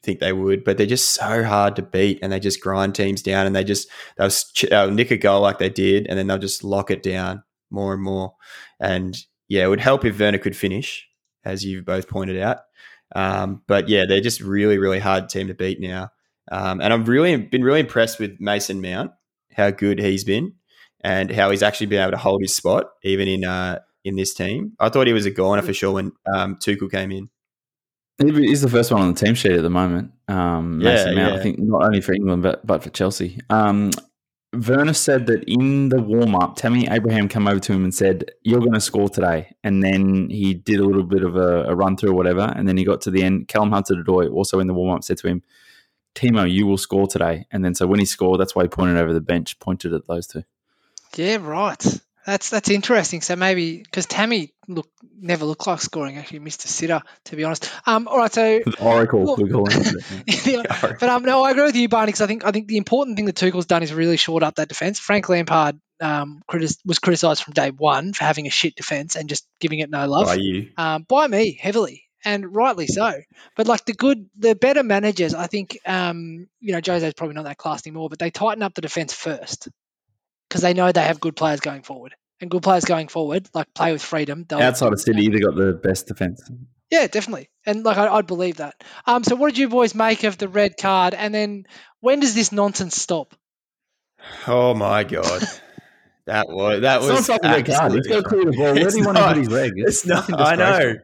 think they would, but they're just so hard to beat, and they just grind teams down, and they just they'll, they'll nick a goal like they did, and then they'll just lock it down more and more. And yeah, it would help if Werner could finish, as you both pointed out. Um, but yeah, they're just really, really hard team to beat now. Um, and I've really been really impressed with Mason Mount, how good he's been, and how he's actually been able to hold his spot even in uh, in this team. I thought he was a goner for sure when um, Tuchel came in. He's the first one on the team sheet at the moment. Um, yeah, Mason Mount, yeah. I think not only for England but but for Chelsea. Um, Werner said that in the warm-up, Tammy Abraham came over to him and said, "You're going to score today." And then he did a little bit of a, a run-through or whatever, and then he got to the end. Callum Hudson-Odoi also in the warm-up said to him, "Timo, you will score today." And then so when he scored, that's why he pointed over the bench, pointed at those two. Yeah, right. That's that's interesting. So maybe because Tammy look never looked like scoring, actually missed a sitter, to be honest. Um, all right, so the Oracle. Well, the, but um, no, I agree with you, Barney, because I think I think the important thing that Tuchel's done is really shored up that defence. Frank Lampard um critis- was criticised from day one for having a shit defence and just giving it no love. By you, um, by me heavily, and rightly so. But like the good, the better managers, I think um, you know, Jose's probably not that class anymore, but they tighten up the defence first, because they know they have good players going forward. And good players going forward, like, play with freedom. Outside of City, they got the best defence. Yeah, definitely. And, like, I, I'd believe that. Um, so what did you boys make of the red card? And then when does this nonsense stop? Oh, my God. that was that it's was not the red card. He's got to clear the ball. Where do you want to put his leg? It's, it's not. I know.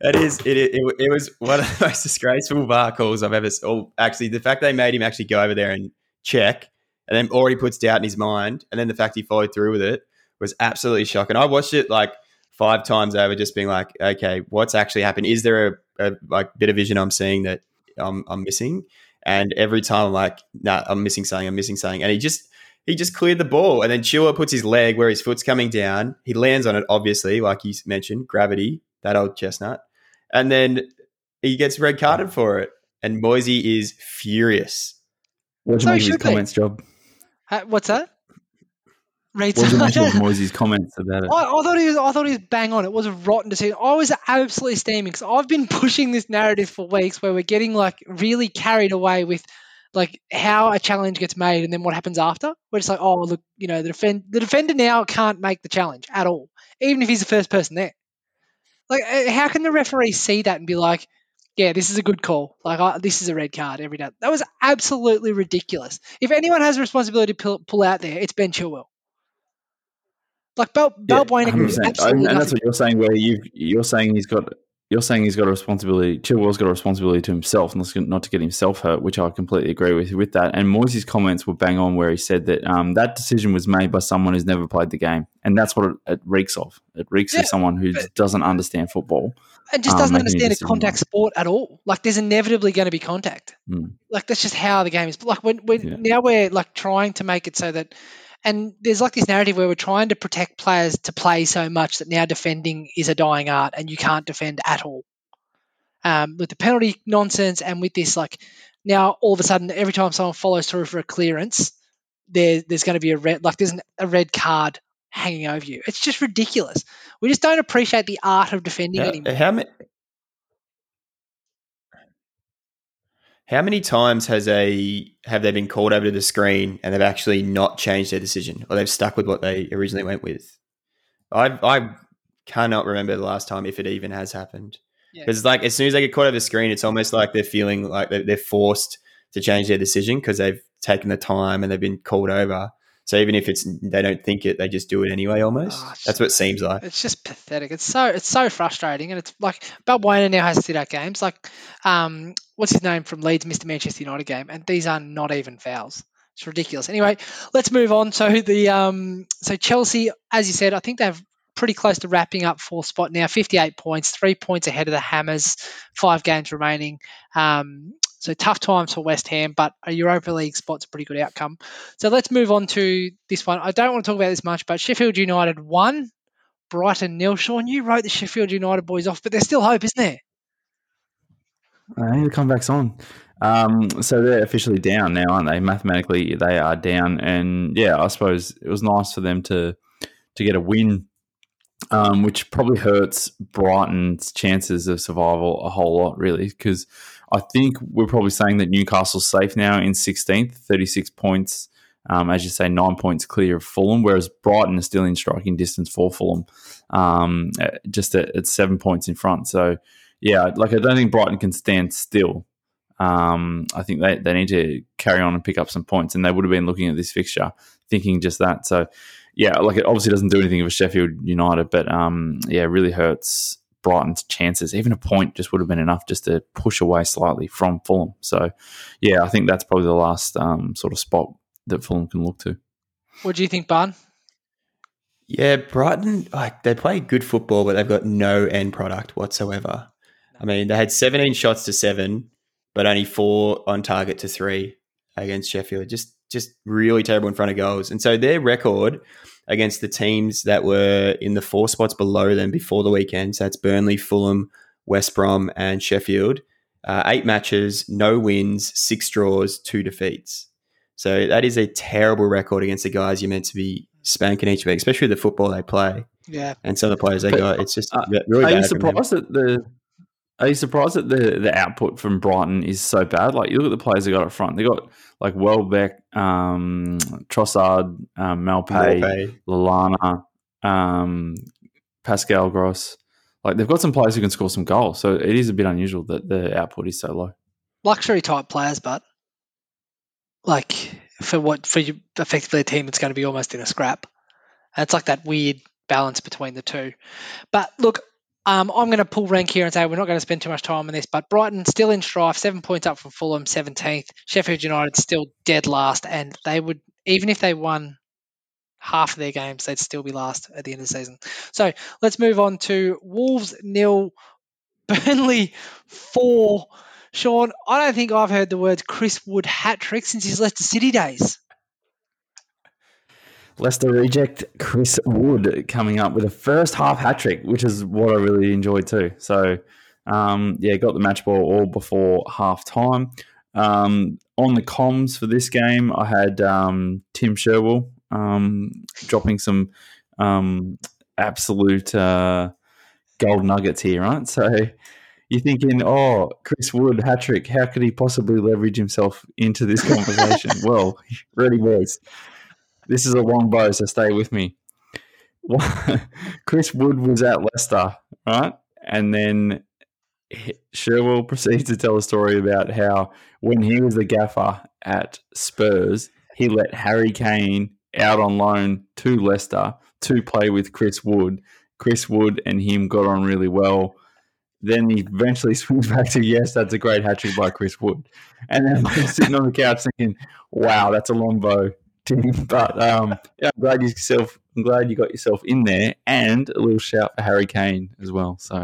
It is. It, it, it, it was one of the most disgraceful V A R calls I've ever seen. Actually, the fact they made him actually go over there and check, and then already puts doubt in his mind, and then the fact he followed through with it was absolutely shocking. I watched it like five times over, just being like, okay, what's actually happened? Is there a, a like bit of vision I'm seeing that I'm, I'm missing? And every time I'm like, nah, I'm missing something, I'm missing something. And he just he just cleared the ball, and then Chua puts his leg where his foot's coming down. He lands on it, obviously, like you mentioned, gravity, that old chestnut. And then he gets red carded for it, and Moisey is furious. What do you make of his comments, Job? Uh, what's that? Reed, what did you make of Moisey's comments about it? I, I thought he was. I thought he was bang on. It was a rotten decision. I was absolutely steaming because I've been pushing this narrative for weeks, where we're getting like really carried away with like how a challenge gets made and then what happens after. We're just like, oh look, you know, the defend the defender now can't make the challenge at all, even if he's the first person there. Like, how can the referee see that and be like, yeah, this is a good call. Like, I, this is a red card every day. That was absolutely ridiculous. If anyone has a responsibility to pull, pull out there, it's Ben Chilwell. Like, Bel yeah, Belbuena is absolutely, and that's what you're saying. Where you you're saying he's got you're saying he's got a responsibility. Chilwell's got a responsibility to himself, not not to get himself hurt, which I completely agree with with that. And Moisey's comments were bang on, where he said that um, that decision was made by someone who's never played the game, and that's what it, it reeks of. It reeks yeah, of someone who doesn't understand football. And just doesn't um, understand a contact sport at all. Like, there's inevitably going to be contact. Mm. Like, that's just how the game is. Like, when, when yeah. now we're like trying to make it so that, and there's like this narrative where we're trying to protect players to play so much that now defending is a dying art and you can't defend at all. Um, with the penalty nonsense and with this, like, now all of a sudden every time someone follows through for a clearance, there, there's going to be a red. Like, there's an, a red card hanging over you. It's just ridiculous. We just don't appreciate the art of defending how, anymore. How many, how many times has a have they been called over to the screen and they've actually not changed their decision, or they've stuck with what they originally went with? I I cannot remember the last time, if it even has happened. Because yeah. it's like as soon as they get caught over the screen, it's almost like they're feeling like they're forced to change their decision because they've taken the time and they've been called over. So even if it's they don't think it, they just do it anyway. Almost oh, that's what it seems like. It's just pathetic. It's so it's so frustrating, and it's like but Werner now has to sit out games. Like, um, what's his name from Leeds missed the Manchester United game, and these are not even fouls. It's ridiculous. Anyway, let's move on. So the um, so Chelsea, as you said, I think they've. Pretty close to wrapping up fourth spot now, fifty-eight points, three points ahead of the Hammers, five games remaining. Um, so tough times for West Ham, but a Europa League spot's a pretty good outcome. So let's move on to this one. I don't want to talk about this much, but Sheffield United won, Brighton nil. Sean, you wrote the Sheffield United boys off, but there's still hope, isn't there? I think the comeback's on. Um, so they're officially down now, aren't they? Mathematically, they are down. And, yeah, I suppose it was nice for them to to get a win. Um, which probably hurts Brighton's chances of survival a whole lot, really, because I think we're probably saying that Newcastle's safe now in sixteenth, thirty-six points, um, as you say, nine points clear of Fulham, whereas Brighton is still in striking distance for Fulham, um, just at, at seven points in front. So, yeah, like I don't think Brighton can stand still. Um, I think they, they need to carry on and pick up some points, and they would have been looking at this fixture thinking just that. So, yeah, like it obviously doesn't do anything for Sheffield United, but um, yeah, it really hurts Brighton's chances. Even a point just would have been enough just to push away slightly from Fulham. So, yeah, I think that's probably the last um, sort of spot that Fulham can look to. What do you think, Barn? Yeah, Brighton, like they play good football, but they've got no end product whatsoever. No. I mean, they had seventeen shots to seven, but only four on target to three against Sheffield. Just just really terrible in front of goals. And so their record against the teams that were in the four spots below them before the weekend, so that's Burnley, Fulham, West Brom and Sheffield, uh, eight matches, no wins, six draws, two defeats. So that is a terrible record against the guys you're meant to be spanking each week, especially the football they play. Yeah. And some of the players they but, got, it's just uh, really are bad. Are you surprised that the... Are you surprised that the, the output from Brighton is so bad? Like, you look at the players they got up front. They got, like, Welbeck, um, Trossard, um, Malpay, Lallana, um, Pascal Gross. Like, they've got some players who can score some goals. So it is a bit unusual that the output is so low. Luxury-type players, but, like, for what for you, effectively a team that's going to be almost in a scrap. And it's like that weird balance between the two. But, look, Um, I'm going to pull rank here and say we're not going to spend too much time on this, but Brighton still in strife, seven points up from Fulham, seventeenth. Sheffield United still dead last, and they would, even if they won half of their games, they'd still be last at the end of the season. So let's move on to Wolves nil, Burnley four. Sean, I don't think I've heard the words Chris Wood hat-trick since his Leicester City days. Leicester reject Chris Wood coming up with a first half hat trick, which is what I really enjoyed too. So, um, yeah, got the match ball all before half time. Um, on the comms for this game, I had um, Tim Sherwell um, dropping some um, absolute uh, gold nuggets here, right? So you're thinking, oh, Chris Wood hat trick, how could he possibly leverage himself into this conversation? Well, he really was. This is a long bow, so stay with me. Chris Wood was at Leicester, right? And then Sherwell proceeds to tell a story about how when he was the gaffer at Spurs, he let Harry Kane out on loan to Leicester to play with Chris Wood. Chris Wood and him got on really well. Then he eventually swings back to, yes, that's a great hat-trick by Chris Wood. And then I'm sitting on the couch thinking, wow, that's a long bow. But um, yeah, I'm glad yourself. I'm glad you got yourself in there, and a little shout for Harry Kane as well. So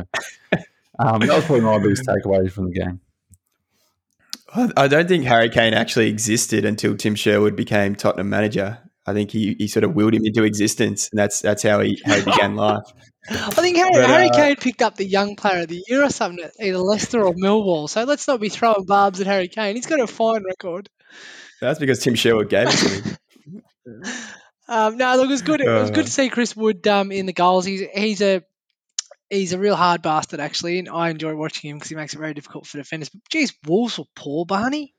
um, that was probably my biggest takeaway from the game. I don't think Harry Kane actually existed until Tim Sherwood became Tottenham manager. I think he, he sort of willed him into existence, and that's that's how he, how he began life. I think Harry, but, uh, Harry Kane picked up the Young Player of the Year or something at either Leicester or Millwall. So let's not be throwing barbs at Harry Kane. He's got a fine record. That's because Tim Sherwood gave it to me. Um, no, look, it was good. It was good to see Chris Wood um, in the goals. He's he's a he's a real hard bastard, actually, and I enjoy watching him because he makes it very difficult for defenders. But geez, Wolves were poor, Barney.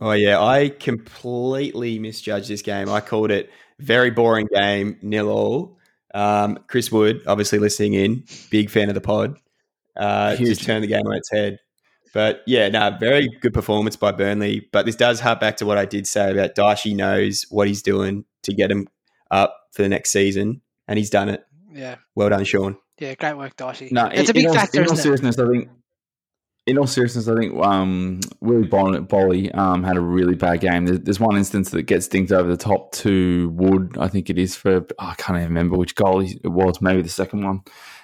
Oh yeah, I completely misjudged this game. I called it very boring game, nil all. Um, Chris Wood, obviously listening in, big fan of the pod, uh, just turned the game on its head. But yeah, no, very good performance by Burnley. But this does hark back to what I did say about Daishi knows what he's doing to get him up for the next season, and he's done it. Yeah, well done, Sean. Yeah, great work, Daishi. No, it's a big all, factor. In all seriousness, it? I think. In all seriousness, I think um, Willie Bolly um, had a really bad game. There's, there's one instance that gets dinked over the top to Wood, I think it is for, oh, I can't even remember which goal it was, maybe the second one,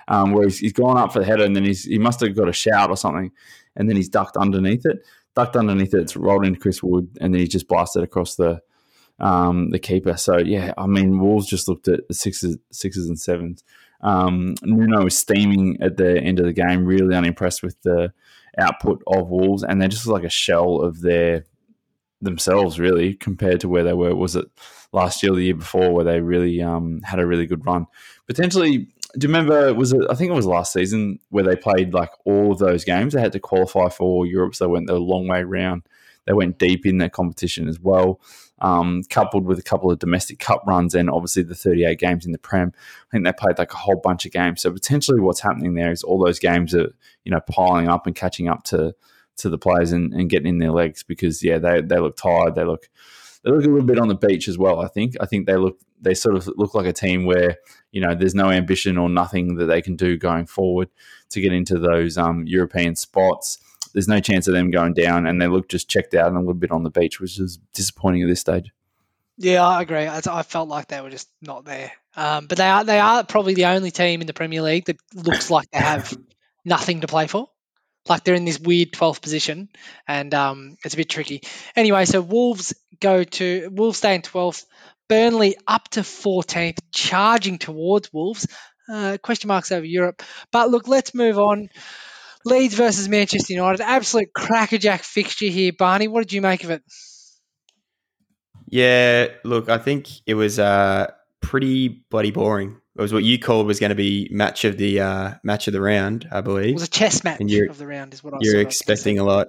um, where he's, he's gone up for the header and then he's, he must have got a shout or something, and then he's ducked underneath it. Ducked underneath it, it's rolled into Chris Wood, and then he's just blasted across the um, the keeper. So, yeah, I mean, Wolves just looked at the sixes, sixes and sevens. Um, Nuno was steaming at the end of the game, really unimpressed with the output of Wolves, and they're just like a shell of their themselves, really, compared to where they were. Was it last year or the year before where they really um, had a really good run? Potentially, do you remember, was it, I think it was last season where they played like all of those games. They had to qualify for Europe, so they went the long way round. They went deep in that competition as well, um, coupled with a couple of domestic cup runs and obviously the thirty-eight games in the Prem. I think they played like a whole bunch of games. So potentially what's happening there is all those games are, you know, piling up and catching up to to the players and, and getting in their legs because, yeah, they, they look tired. They look they look a little bit on the beach as well, I think. I think they look they sort of look like a team where, you know, there's no ambition or nothing that they can do going forward to get into those um, European spots. There's no chance of them going down, and they look just checked out and a little bit on the beach, which is disappointing at this stage. Yeah, I agree. I, I felt like they were just not there. Um, but they are they are probably the only team in the Premier League that looks like they have nothing to play for. Like they're in this weird twelfth position, and um, it's a bit tricky. Anyway, so Wolves go to Wolves stay in twelfth, Burnley up to fourteenth, charging towards Wolves. Uh, question marks over Europe. But look, let's move on. Leeds versus Manchester United, absolute crackerjack fixture here. Barney, what did you make of it? Yeah, look, I think it was uh, pretty bloody boring. It was what you called was going to be match of the uh, match of the round, I believe. It was a chess match of the round, is what I was. You're expecting a lot,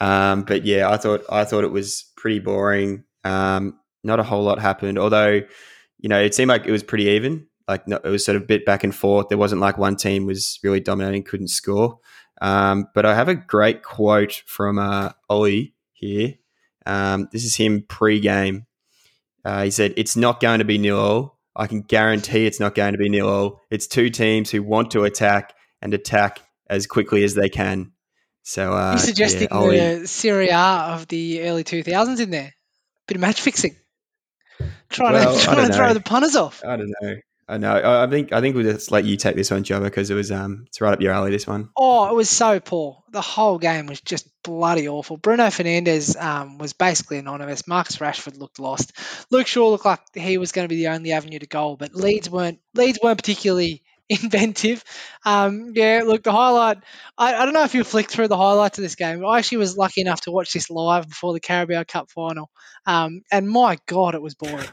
um, but yeah, I thought I thought it was pretty boring. Um, not a whole lot happened, although you know it seemed like it was pretty even. Like no, it was sort of a bit back and forth. There wasn't like one team was really dominating, couldn't score. Um, but I have a great quote from uh, Ollie here. Um, this is him pre-game. Uh, he said, "It's not going to be nil-all. I can guarantee it's not going to be nil-all. It's two teams who want to attack and attack as quickly as they can." So uh, you're suggesting yeah, Ollie, the Serie A of the early two thousands in there? Bit of match fixing, trying well, to trying to throw the punters off. I don't know. I know. I think I think we'll just let you take this one, Jobber, because it was um, it's right up your alley. This one. Oh, it was so poor. The whole game was just bloody awful. Bruno Fernandes um, was basically anonymous. Marcus Rashford looked lost. Luke Shaw looked like he was going to be the only avenue to goal, but Leeds weren't. Leeds weren't particularly inventive. Um, yeah, look, the highlight. I, I don't know if you flicked through the highlights of this game. I actually was lucky enough to watch this live before the Carabao Cup final, um, and my God, it was boring.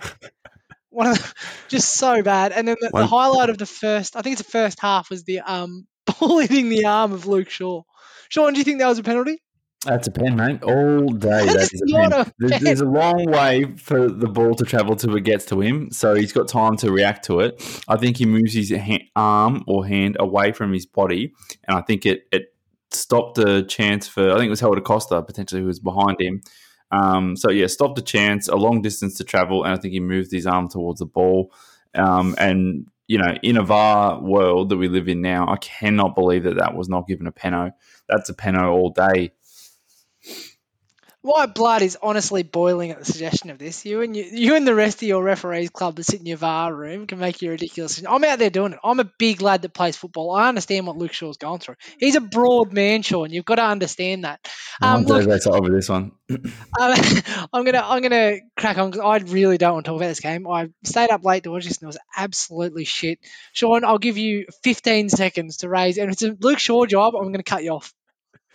One of the, just so bad. And then the, the highlight of the first, I think it's the first half, was the um, ball hitting the arm of Luke Shaw. Sean, do you think that was a penalty? That's a pen, mate. All day. That is a pen. A there's, there's a long way for the ball to travel till it gets to him, so he's got time to react to it. I think he moves his hand, arm or hand away from his body, and I think it, it stopped a chance for, I think it was Helder Costa, potentially, who was behind him. Um, so, yeah, stopped a chance, a long distance to travel, and I think he moved his arm towards the ball. Um, and, you know, in a V A R world that we live in now, I cannot believe that that was not given a penno. That's a penno all day. My blood is honestly boiling at the suggestion of this. You and you, you and the rest of your referees club that sit in your V A R room can make you ridiculous. I'm out there doing it. I'm a big lad that plays football. I understand what Luke Shaw's gone through. He's a broad man, Shaw, and you've got to understand that. Um, I'm look, over this one. um, I'm gonna I'm gonna crack on because I really don't want to talk about this game. I stayed up late to watch this and it was absolutely shit. Sean, I'll give you fifteen seconds to raise, and if it's a Luke Shaw job, I'm gonna cut you off.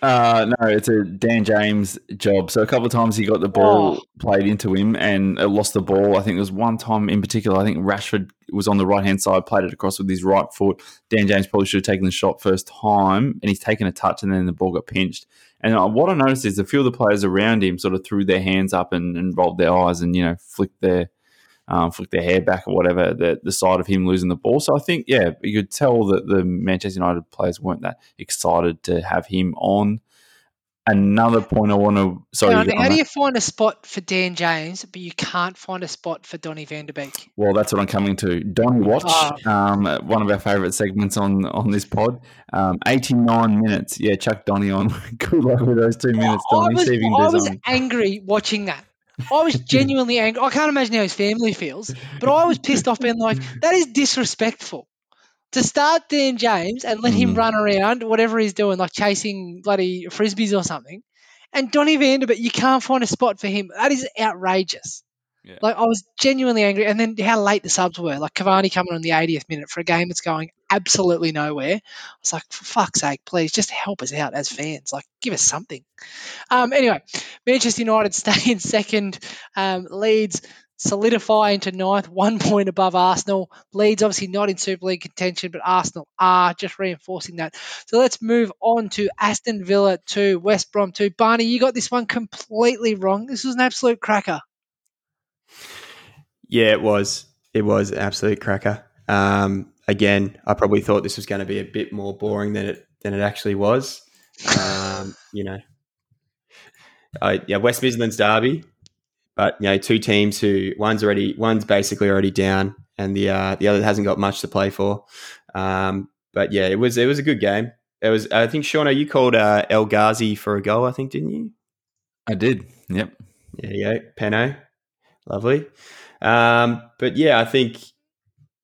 Uh, no, it's a Dan James job. So a couple of times he got the ball oh. played into him and it lost the ball. I think there was one time in particular, I think Rashford was on the right-hand side, played it across with his right foot. Dan James probably should have taken the shot first time, and he's taken a touch and then the ball got pinched. And what I noticed is a few of the players around him sort of threw their hands up and, and rolled their eyes and, you know, flicked their um, flicked their hair back or whatever, the, the side of him losing the ball. So I think, yeah, you could tell that the Manchester United players weren't that excited to have him on. Another point I want to – sorry. No, how that? do you find a spot for Dan James, but you can't find a spot for Donny van de Beek? Well, that's what I'm coming to. Donny Watch, oh. um, one of our favourite segments on, on this pod. Um, eighty-nine minutes. Yeah, chuck Donny on. Good luck with those two minutes, Donny. I was, I was angry watching that. I was genuinely angry. I can't imagine how his family feels, but I was pissed off being like, that is disrespectful. To start Dan James and let him mm. run around, whatever he's doing, like chasing bloody frisbees or something, and Donny van de Beek, you can't find a spot for him. That is outrageous. Yeah. Like, I was genuinely angry. And then how late the subs were. Like, Cavani coming on the eightieth minute for a game that's going absolutely nowhere. I was like, for fuck's sake, please just help us out as fans. Like, give us something. Um, anyway, Manchester United stay in second. Um, Leeds solidify into ninth, one point above Arsenal. Leeds obviously not in Super League contention, but Arsenal are, just reinforcing that. So let's move on to Aston Villa two, West Brom two. Barney, you got this one completely wrong. This was an absolute cracker. Yeah, it was. It was an absolute cracker. Um, again, I probably thought this was going to be a bit more boring than it than it actually was. Um, you know, uh, yeah, West Midlands derby. But, you know, two teams who one's already one's basically already down, and the uh, the other hasn't got much to play for. Um, but yeah, it was it was a good game. It was. I think, Shauna, you called uh, El Ghazi for a goal. I think, didn't you? I did. Yep. Yeah. Yeah. Penno. Lovely. Um, but yeah, I think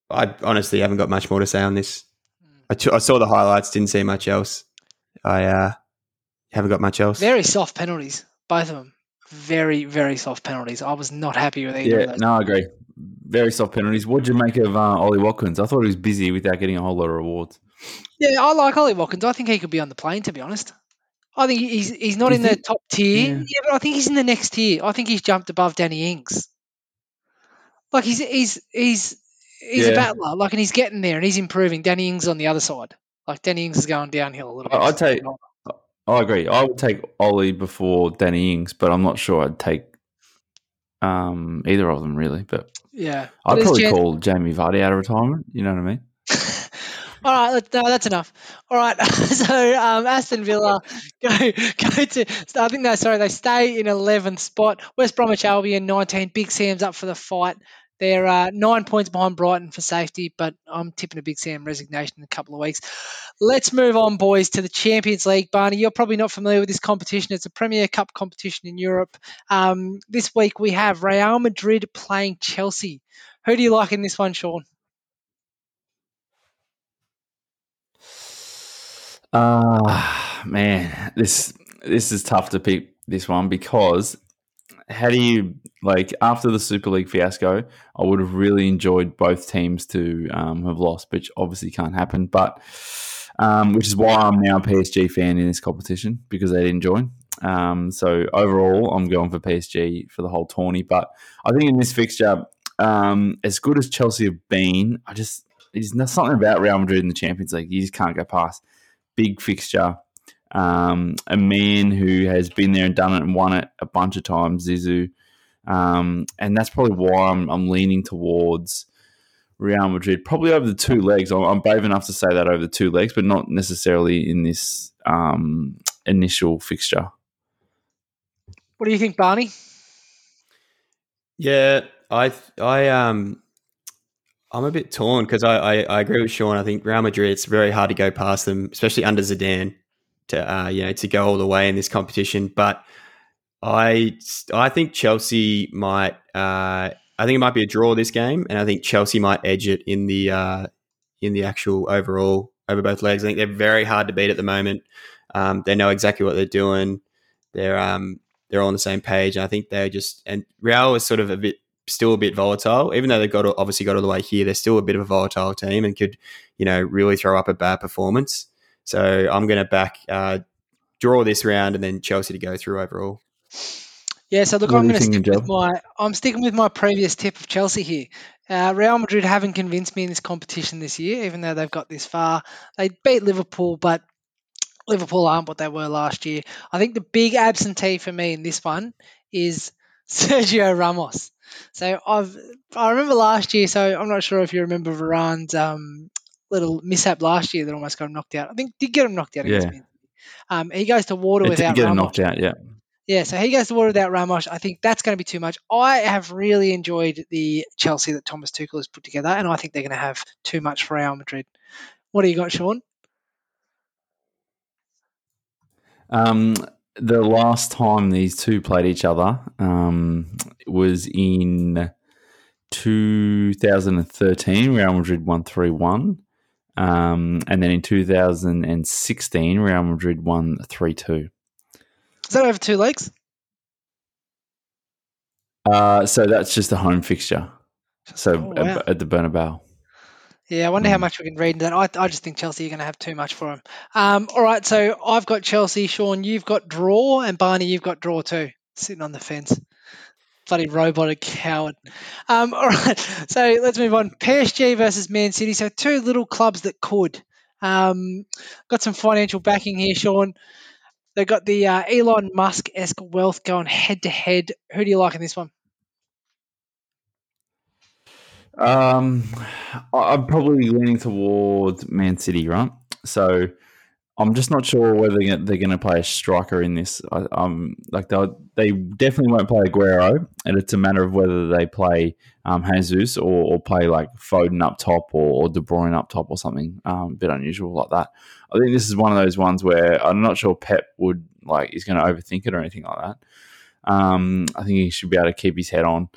I honestly haven't got much more to say on this. I, t- I saw the highlights, didn't see much else. I uh, haven't got much else. Very soft penalties, both of them. Very, very soft penalties. I was not happy with either yeah, of those. No, I agree. Very soft penalties. What did you make of uh, Ollie Watkins? I thought he was busy without getting a whole lot of rewards. Yeah, I like Ollie Watkins. I think he could be on the plane, to be honest. I think he's he's not you in think, the top tier. Yeah. yeah, but I think he's in the next tier. I think he's jumped above Danny Ings. Like, he's he's he's he's yeah. a battler, like, and he's getting there and he's improving. Danny Ings on the other side. Like, Danny Ings is going downhill a little bit. I'd take – I agree. I would take Ollie before Danny Ings, but I'm not sure I'd take um, either of them, really. But yeah, I'd but probably Jan- call Jamie Vardy out of retirement. You know what I mean? All right, no, that's enough. All right, so um, Aston Villa go go to. I think no, sorry, they stay in eleventh spot. West Bromwich Albion nineteen. Big Sam's up for the fight. They're uh, nine points behind Brighton for safety, but I'm tipping a Big Sam resignation in a couple of weeks. Let's move on, boys, to the Champions League. Barney, you're probably not familiar with this competition. It's a Premier Cup competition in Europe. Um, this week we have Real Madrid playing Chelsea. Who do you like in this one, Sean? Ah, uh, man, this this is tough to pick this one because – how do you, like, after the Super League fiasco, I would have really enjoyed both teams to um, have lost, which obviously can't happen, but um, which is why I'm now a P S G fan in this competition, because they didn't join. Um, so overall, I'm going for P S G for the whole tourney, but I think in this fixture, um, as good as Chelsea have been, I just, there's something about Real Madrid in the Champions League. You just can't go past. Big fixture. Um, a man who has been there and done it and won it a bunch of times, Zizou. Um, and that's probably why I'm, I'm leaning towards Real Madrid, probably over the two legs. I'm, I'm brave enough to say that over the two legs, but not necessarily in this um, initial fixture. What do you think, Barney? Yeah, I, I, um, I'm a bit torn because I, I, I agree with Sean. I think Real Madrid, it's very hard to go past them, especially under Zidane. To, uh, you know, to go all the way in this competition, but I, I think Chelsea might. Uh, I think it might be a draw this game, and I think Chelsea might edge it in the uh, in the actual overall over both legs. I think they're very hard to beat at the moment. Um, they know exactly what they're doing. They're um, they're all on the same page. And I think they're just and Real is sort of a bit still a bit volatile, even though they got obviously got all the way here. They're still a bit of a volatile team and could, you know, really throw up a bad performance. So I'm going to back uh, draw this round and then Chelsea to go through overall. Yeah, so look, I'm going to stick with my, I'm sticking with my previous tip of Chelsea here. Uh, Real Madrid haven't convinced me in this competition this year, even though they've got this far. They beat Liverpool, but Liverpool aren't what they were last year. I think the big absentee for me in this one is Sergio Ramos. So I've I remember last year, so I'm not sure if you remember Varane's um, little mishap last year that almost got him knocked out. I think did get him knocked out against yeah. me. Um, he goes to water it without did get Ramos. Him knocked out, yeah. Yeah, so he goes to water without Ramos. I think that's going to be too much. I have really enjoyed the Chelsea that Thomas Tuchel has put together, and I think they're going to have too much for Real Madrid. What do you got, Sean? Um, the last time these two played each other um, was in two thousand thirteen. Real Madrid won three one. Um, and then in two thousand sixteen, Real Madrid won three two. Is that over two legs? Uh, so that's just a home fixture. So oh, wow. at, at the Bernabeu. Yeah, I wonder mm. how much we can read into that. I, I just think Chelsea are going to have too much for them. Um, all right, so I've got Chelsea. Sean, you've got draw. And Barney, you've got draw too. Sitting on the fence. Bloody robotic coward. Um, all right, so let's move on. P S G versus Man City. So two little clubs that could. Um, got some financial backing here, Sean. They've got the uh, Elon Musk-esque wealth going head-to-head. Who do you like in this one? Um, I'm probably leaning towards Man City, right? So I'm just not sure whether they're going to play a striker in this. I, um, like they definitely won't play Aguero, and it's a matter of whether they play um, Jesus or, or play like Foden up top or, or De Bruyne up top or something um, a bit unusual like that. I think this is one of those ones where I'm not sure Pep would like is going to overthink it or anything like that. Um, I think he should be able to keep his head on.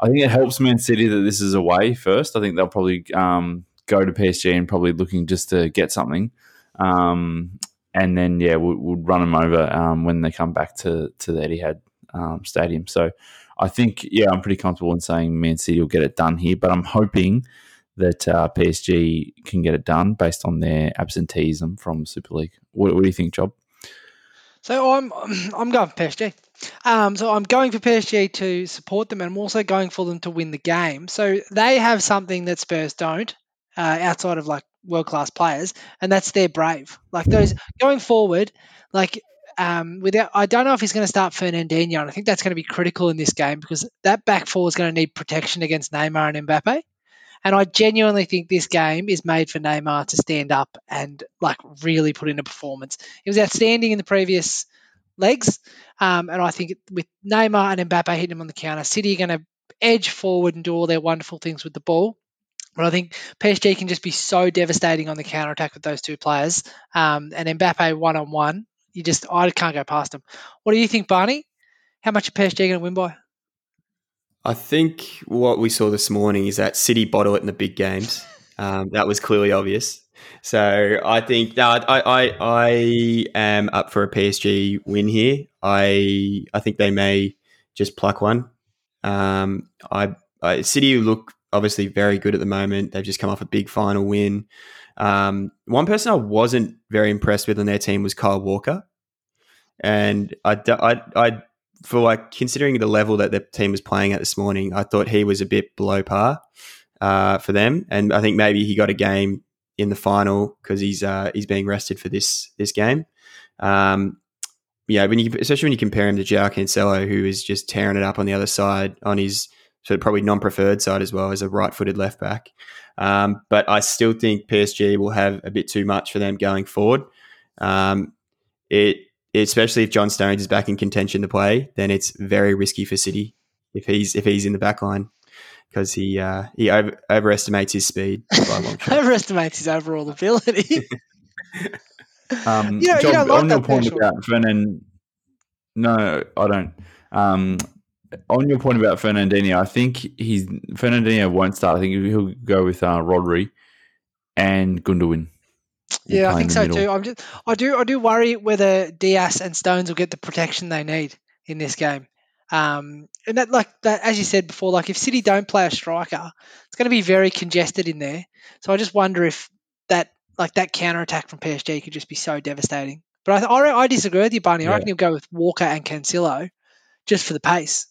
I think it helps Man City that this is away first. I think they'll probably um, go to P S G and probably looking just to get something. Um, and then, yeah, we'll, we'll run them over um, when they come back to, to the Etihad um, Stadium. So I think, yeah, I'm pretty comfortable in saying Man City will get it done here, but I'm hoping that uh, P S G can get it done based on their absenteeism from Super League. What, what do you think, Job? So I'm I'm going for P S G. Um, so I'm going for P S G to support them, and I'm also going for them to win the game. So they have something that Spurs don't, uh, outside of like world-class players, and that's their brave. Like those going forward, like um, without I don't know if he's going to start Fernandinho, and I think that's going to be critical in this game because that back four is going to need protection against Neymar and Mbappe. And I genuinely think this game is made for Neymar to stand up and like really put in a performance. It was outstanding in the previous legs, um, and I think with Neymar and Mbappe hitting him on the counter, City are going to edge forward and do all their wonderful things with the ball. But I think P S G can just be so devastating on the counter attack with those two players, um, and Mbappe one on one. You just I can't go past him. What do you think, Barney? How much are P S G going to win by? I think what we saw this morning is that City bottle it in the big games. Um, that was clearly obvious. So I think that I, I I am up for a P S G win here. I I think they may just pluck one. Um, I, I City look obviously very good at the moment. They've just come off a big final win. Um, one person I wasn't very impressed with on their team was Kyle Walker, and I I. I for like considering the level that the team was playing at this morning, I thought he was a bit below par uh, for them. And I think maybe he got a game in the final because he's uh, he's being rested for this this game. Um, yeah, when you, especially when you compare him to Joao Cancelo, who is just tearing it up on the other side, on his sort of probably non-preferred side as well as a right-footed left-back. Um, but I still think P S G will have a bit too much for them going forward. Um, it... Especially if John Stones is back in contention to play, then it's very risky for City if he's if he's in the back line because he uh, he over, overestimates his speed by a long shot. Overestimates his overall ability. um, you know, John, you don't like on that your point about Fernand, no, I don't. Um, on your point about Fernandinho, I think he's Fernandinho won't start. I think he'll go with uh, Rodri and Gundogan. Yeah, I think so too. I'm just, I do, I do worry whether Diaz and Stones will get the protection they need in this game. Um, and that, like that, as you said before, like if City don't play a striker, it's going to be very congested in there. So I just wonder if that, like that counter attack from P S G could just be so devastating. But I I, I disagree with you, Barney. I yeah. reckon he'll go with Walker and Cancelo just for the pace.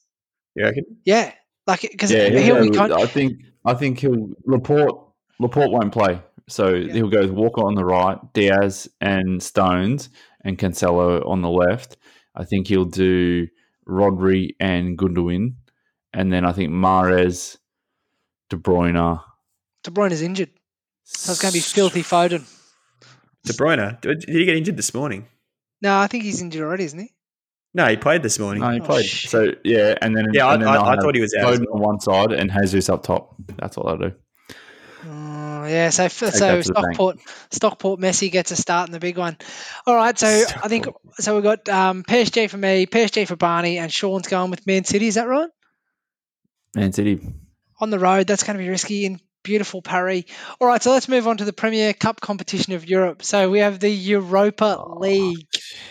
You reckon? Yeah. Like, because yeah, he'll, he'll be con- I think I think he'll Laporte Laporte won't play, so yeah. he'll go with Walker on the right, Diaz and Stones, and Cancelo on the left. I think he'll do Rodri and Gundogan, and then I think Mahrez, De Bruyne. De Bruyne's injured, so it's going to be filthy Foden. De Bruyne, did he get injured this morning? No, I think he's injured already, isn't he? No, he played this morning. No, he oh, played. Shit. So, yeah, and then, yeah, and I, then I, I thought he was out. Foden on one side and Jesus up top. That's what I'll do. Oh, yeah, so so Stockport, Stockport Messi gets a start in the big one. All right, so Stockport. I think so we've got um, P S G for me, P S G for Barney, and Sean's going with Man City. Is that right? Man City. On the road, that's going to be risky in beautiful Paris. All right, so let's move on to the Premier Cup competition of Europe. So we have the Europa oh. League.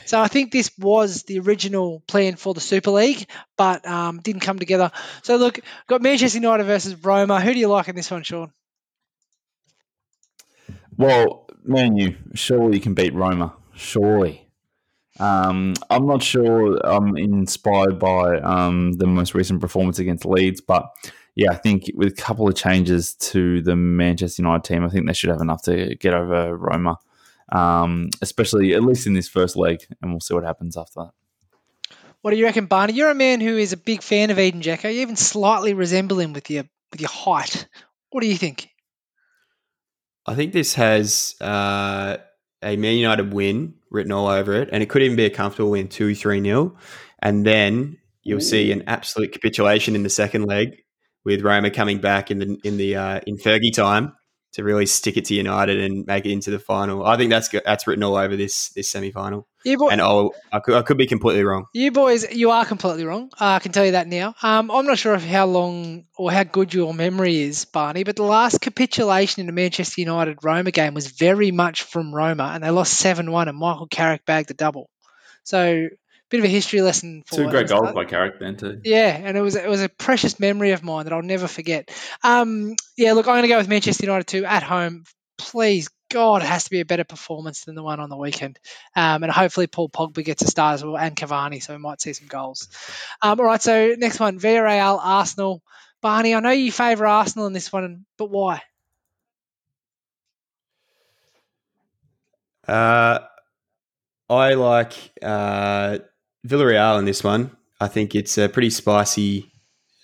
So I think this was the original plan for the Super League, but um, didn't come together. So look, got Manchester United versus Roma. Who do you like in this one, Sean? Well, Man U, surely you can beat Roma. Surely. Um, I'm not sure I'm inspired by um, the most recent performance against Leeds, but yeah, I think with a couple of changes to the Manchester United team, I think they should have enough to get over Roma, um, especially at least in this first leg, and we'll see what happens after that. What do you reckon, Barney? You're a man who is a big fan of Eden Dzeko. You even slightly resemble him with your with your height. What do you think? I think this has uh, a Man United win written all over it, and it could even be a comfortable win, two three nil. And then you'll Ooh. see an absolute capitulation in the second leg with Roma coming back in the in the uh, in Fergie time to really stick it to United and make it into the final. I think that's that's written all over this this semi-final. Yeah, boy, and I'll, I, could, I could be completely wrong. You boys, you are completely wrong. Uh, I can tell you that now. Um, I'm not sure of how long or how good your memory is, Barney, but the last capitulation in the Manchester United-Roma game was very much from Roma, and they lost seven one, and Michael Carrick bagged the double. So bit of a history lesson for two great goals that. By Carrick then too. Yeah, and it was it was a precious memory of mine that I'll never forget. Um, yeah, look, I'm going to go with Manchester United too at home. Please, God, it has to be a better performance than the one on the weekend. Um, and hopefully Paul Pogba gets a start as well, and Cavani, so we might see some goals. Um, all right, so next one, Villarreal, Arsenal. Barney, I know you favour Arsenal in this one, but why? Uh, I like... Uh, Villarreal in this one. I think it's a pretty spicy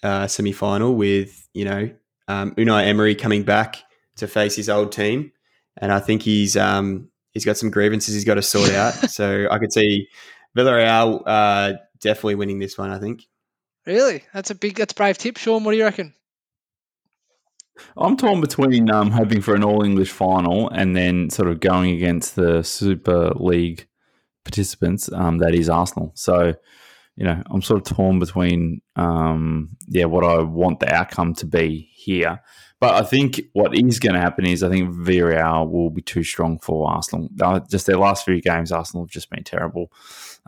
uh, semi-final with, you know, um, Unai Emery coming back to face his old team, and I think he's um, he's got some grievances he's got to sort out. So I could see Villarreal uh, definitely winning this one, I think. Really? That's a big, that's a brave tip. Sean, what do you reckon? I'm torn between um, hoping for an all-English final and then sort of going against the Super League participants, um, that is Arsenal. So, you know, I'm sort of torn between, um, yeah, what I want the outcome to be here. But I think what is going to happen is I think Villarreal will be too strong for Arsenal. Just their last few games, Arsenal have just been terrible.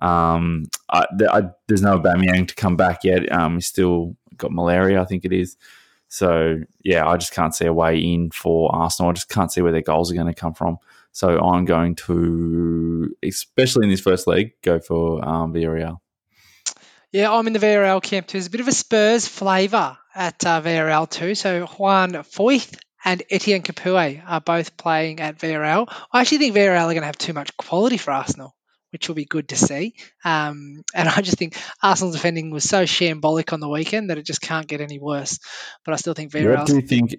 Um, I, I, there's no Aubameyang to come back yet. Um, he's still got malaria, I think it is. So, yeah, I just can't see a way in for Arsenal. I just can't see where their goals are going to come from. So I'm going to, especially in this first leg, go for um, Villarreal. Yeah, I'm in the Villarreal camp too. There's a bit of a Spurs flavour at uh, Villarreal too. So Juan Foyth and Etienne Capoue are both playing at Villarreal. I actually think Villarreal are going to have too much quality for Arsenal, which will be good to see. Um, and I just think Arsenal's defending was so shambolic on the weekend that it just can't get any worse. But I still think Villarreal... What do you think...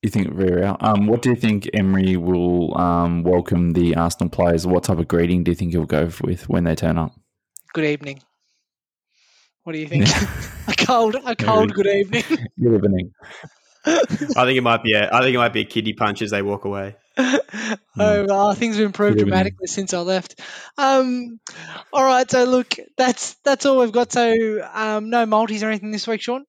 You think Villarreal? Um, what do you think Emery will um, welcome the Arsenal players? What type of greeting do you think he'll go with when they turn up? Good evening. What do you think? a cold, a cold good evening. Good evening. I think it might be a. I think it might be a kidney punch as they walk away. oh, well, things have improved dramatically since I left. Um, all right, so look, that's that's all we've got. So um, no multis or anything this week, Sean.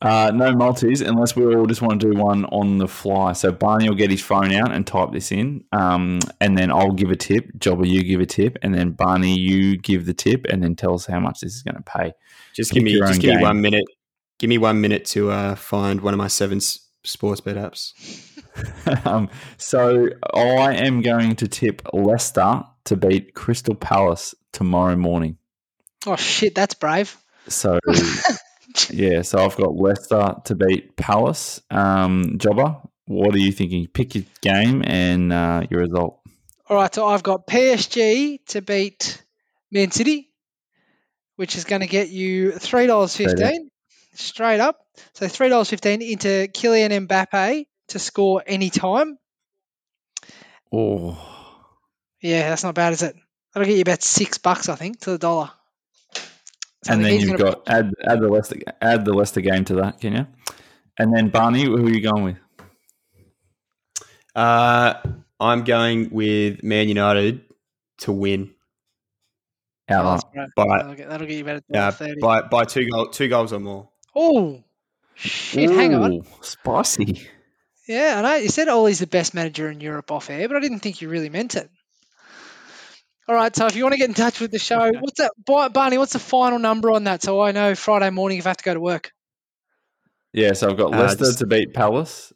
Uh, no multis, unless we all just want to do one on the fly. So Barney will get his phone out and type this in, um, and then I'll give a tip. Jobber, you give a tip, and then Barney, you give the tip, and then tell us how much this is going to pay. Just Pick give me, just give me one minute. Give me one minute to uh, find one of my seven sports bet apps. um, so I am going to tip Leicester to beat Crystal Palace tomorrow morning. Oh, shit, that's brave. So, yeah, so I've got Leicester to beat Palace. Um, Jobber, what are you thinking? Pick your game and uh, your result. All right, so I've got P S G to beat Man City, which is going to get you three dollars fifteen straight up. So three dollars fifteen into Kylian Mbappe to score any time. Oh. Yeah, that's not bad, is it? That'll get you about six bucks, I think, to the dollar. So and then you've got – add add the Leicester add the Leicester game to that, can you? And then, Barney, who are you going with? Uh, I'm going with Man United to win. Out oh, by, that'll, get, that'll get you about yeah, thirty. By, by two, goal, two goals or more. Oh, shit, Ooh, hang on. Spicy. Yeah, I know. You said Ollie's the best manager in Europe off air, but I didn't think you really meant it. All right, so if you want to get in touch with the show, what's that, Barney, what's the final number on that so I know Friday morning if I have to go to work? Yeah, so I've got uh, Leicester just... to beat Palace.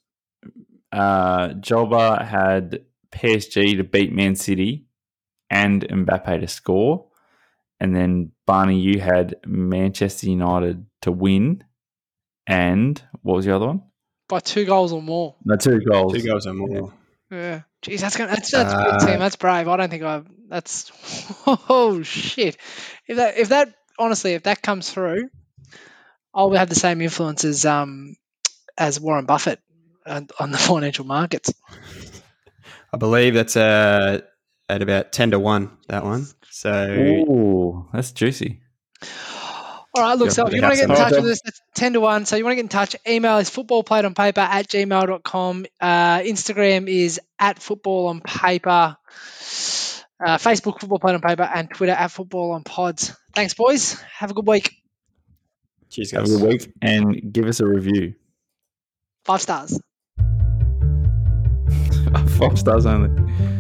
Uh, Jobba had P S G to beat Man City and Mbappe to score. And then, Barney, you had Manchester United to win. And what was the other one? By two goals or more. No, two goals. Two goals or more. Yeah. yeah. Jeez, that's gonna, that's that's uh, good team. That's brave. I don't think I. That's oh shit. If that if that honestly, if that comes through, I'll have the same influence as um as Warren Buffett on, on the financial markets. I believe that's uh at about ten to one. That one. So ooh, that's juicy. All right, look, so if you want to get in touch with us, it's ten to one. So you want to get in touch, email is footballplayedonpaper at gmail dot com. Uh, Instagram is at footballonpaper. Uh, Facebook, footballplayedonpaper, and Twitter at footballonpods. Thanks, boys. Have a good week. Cheers, guys. Have a good week and give us a review. Five stars. Five stars only.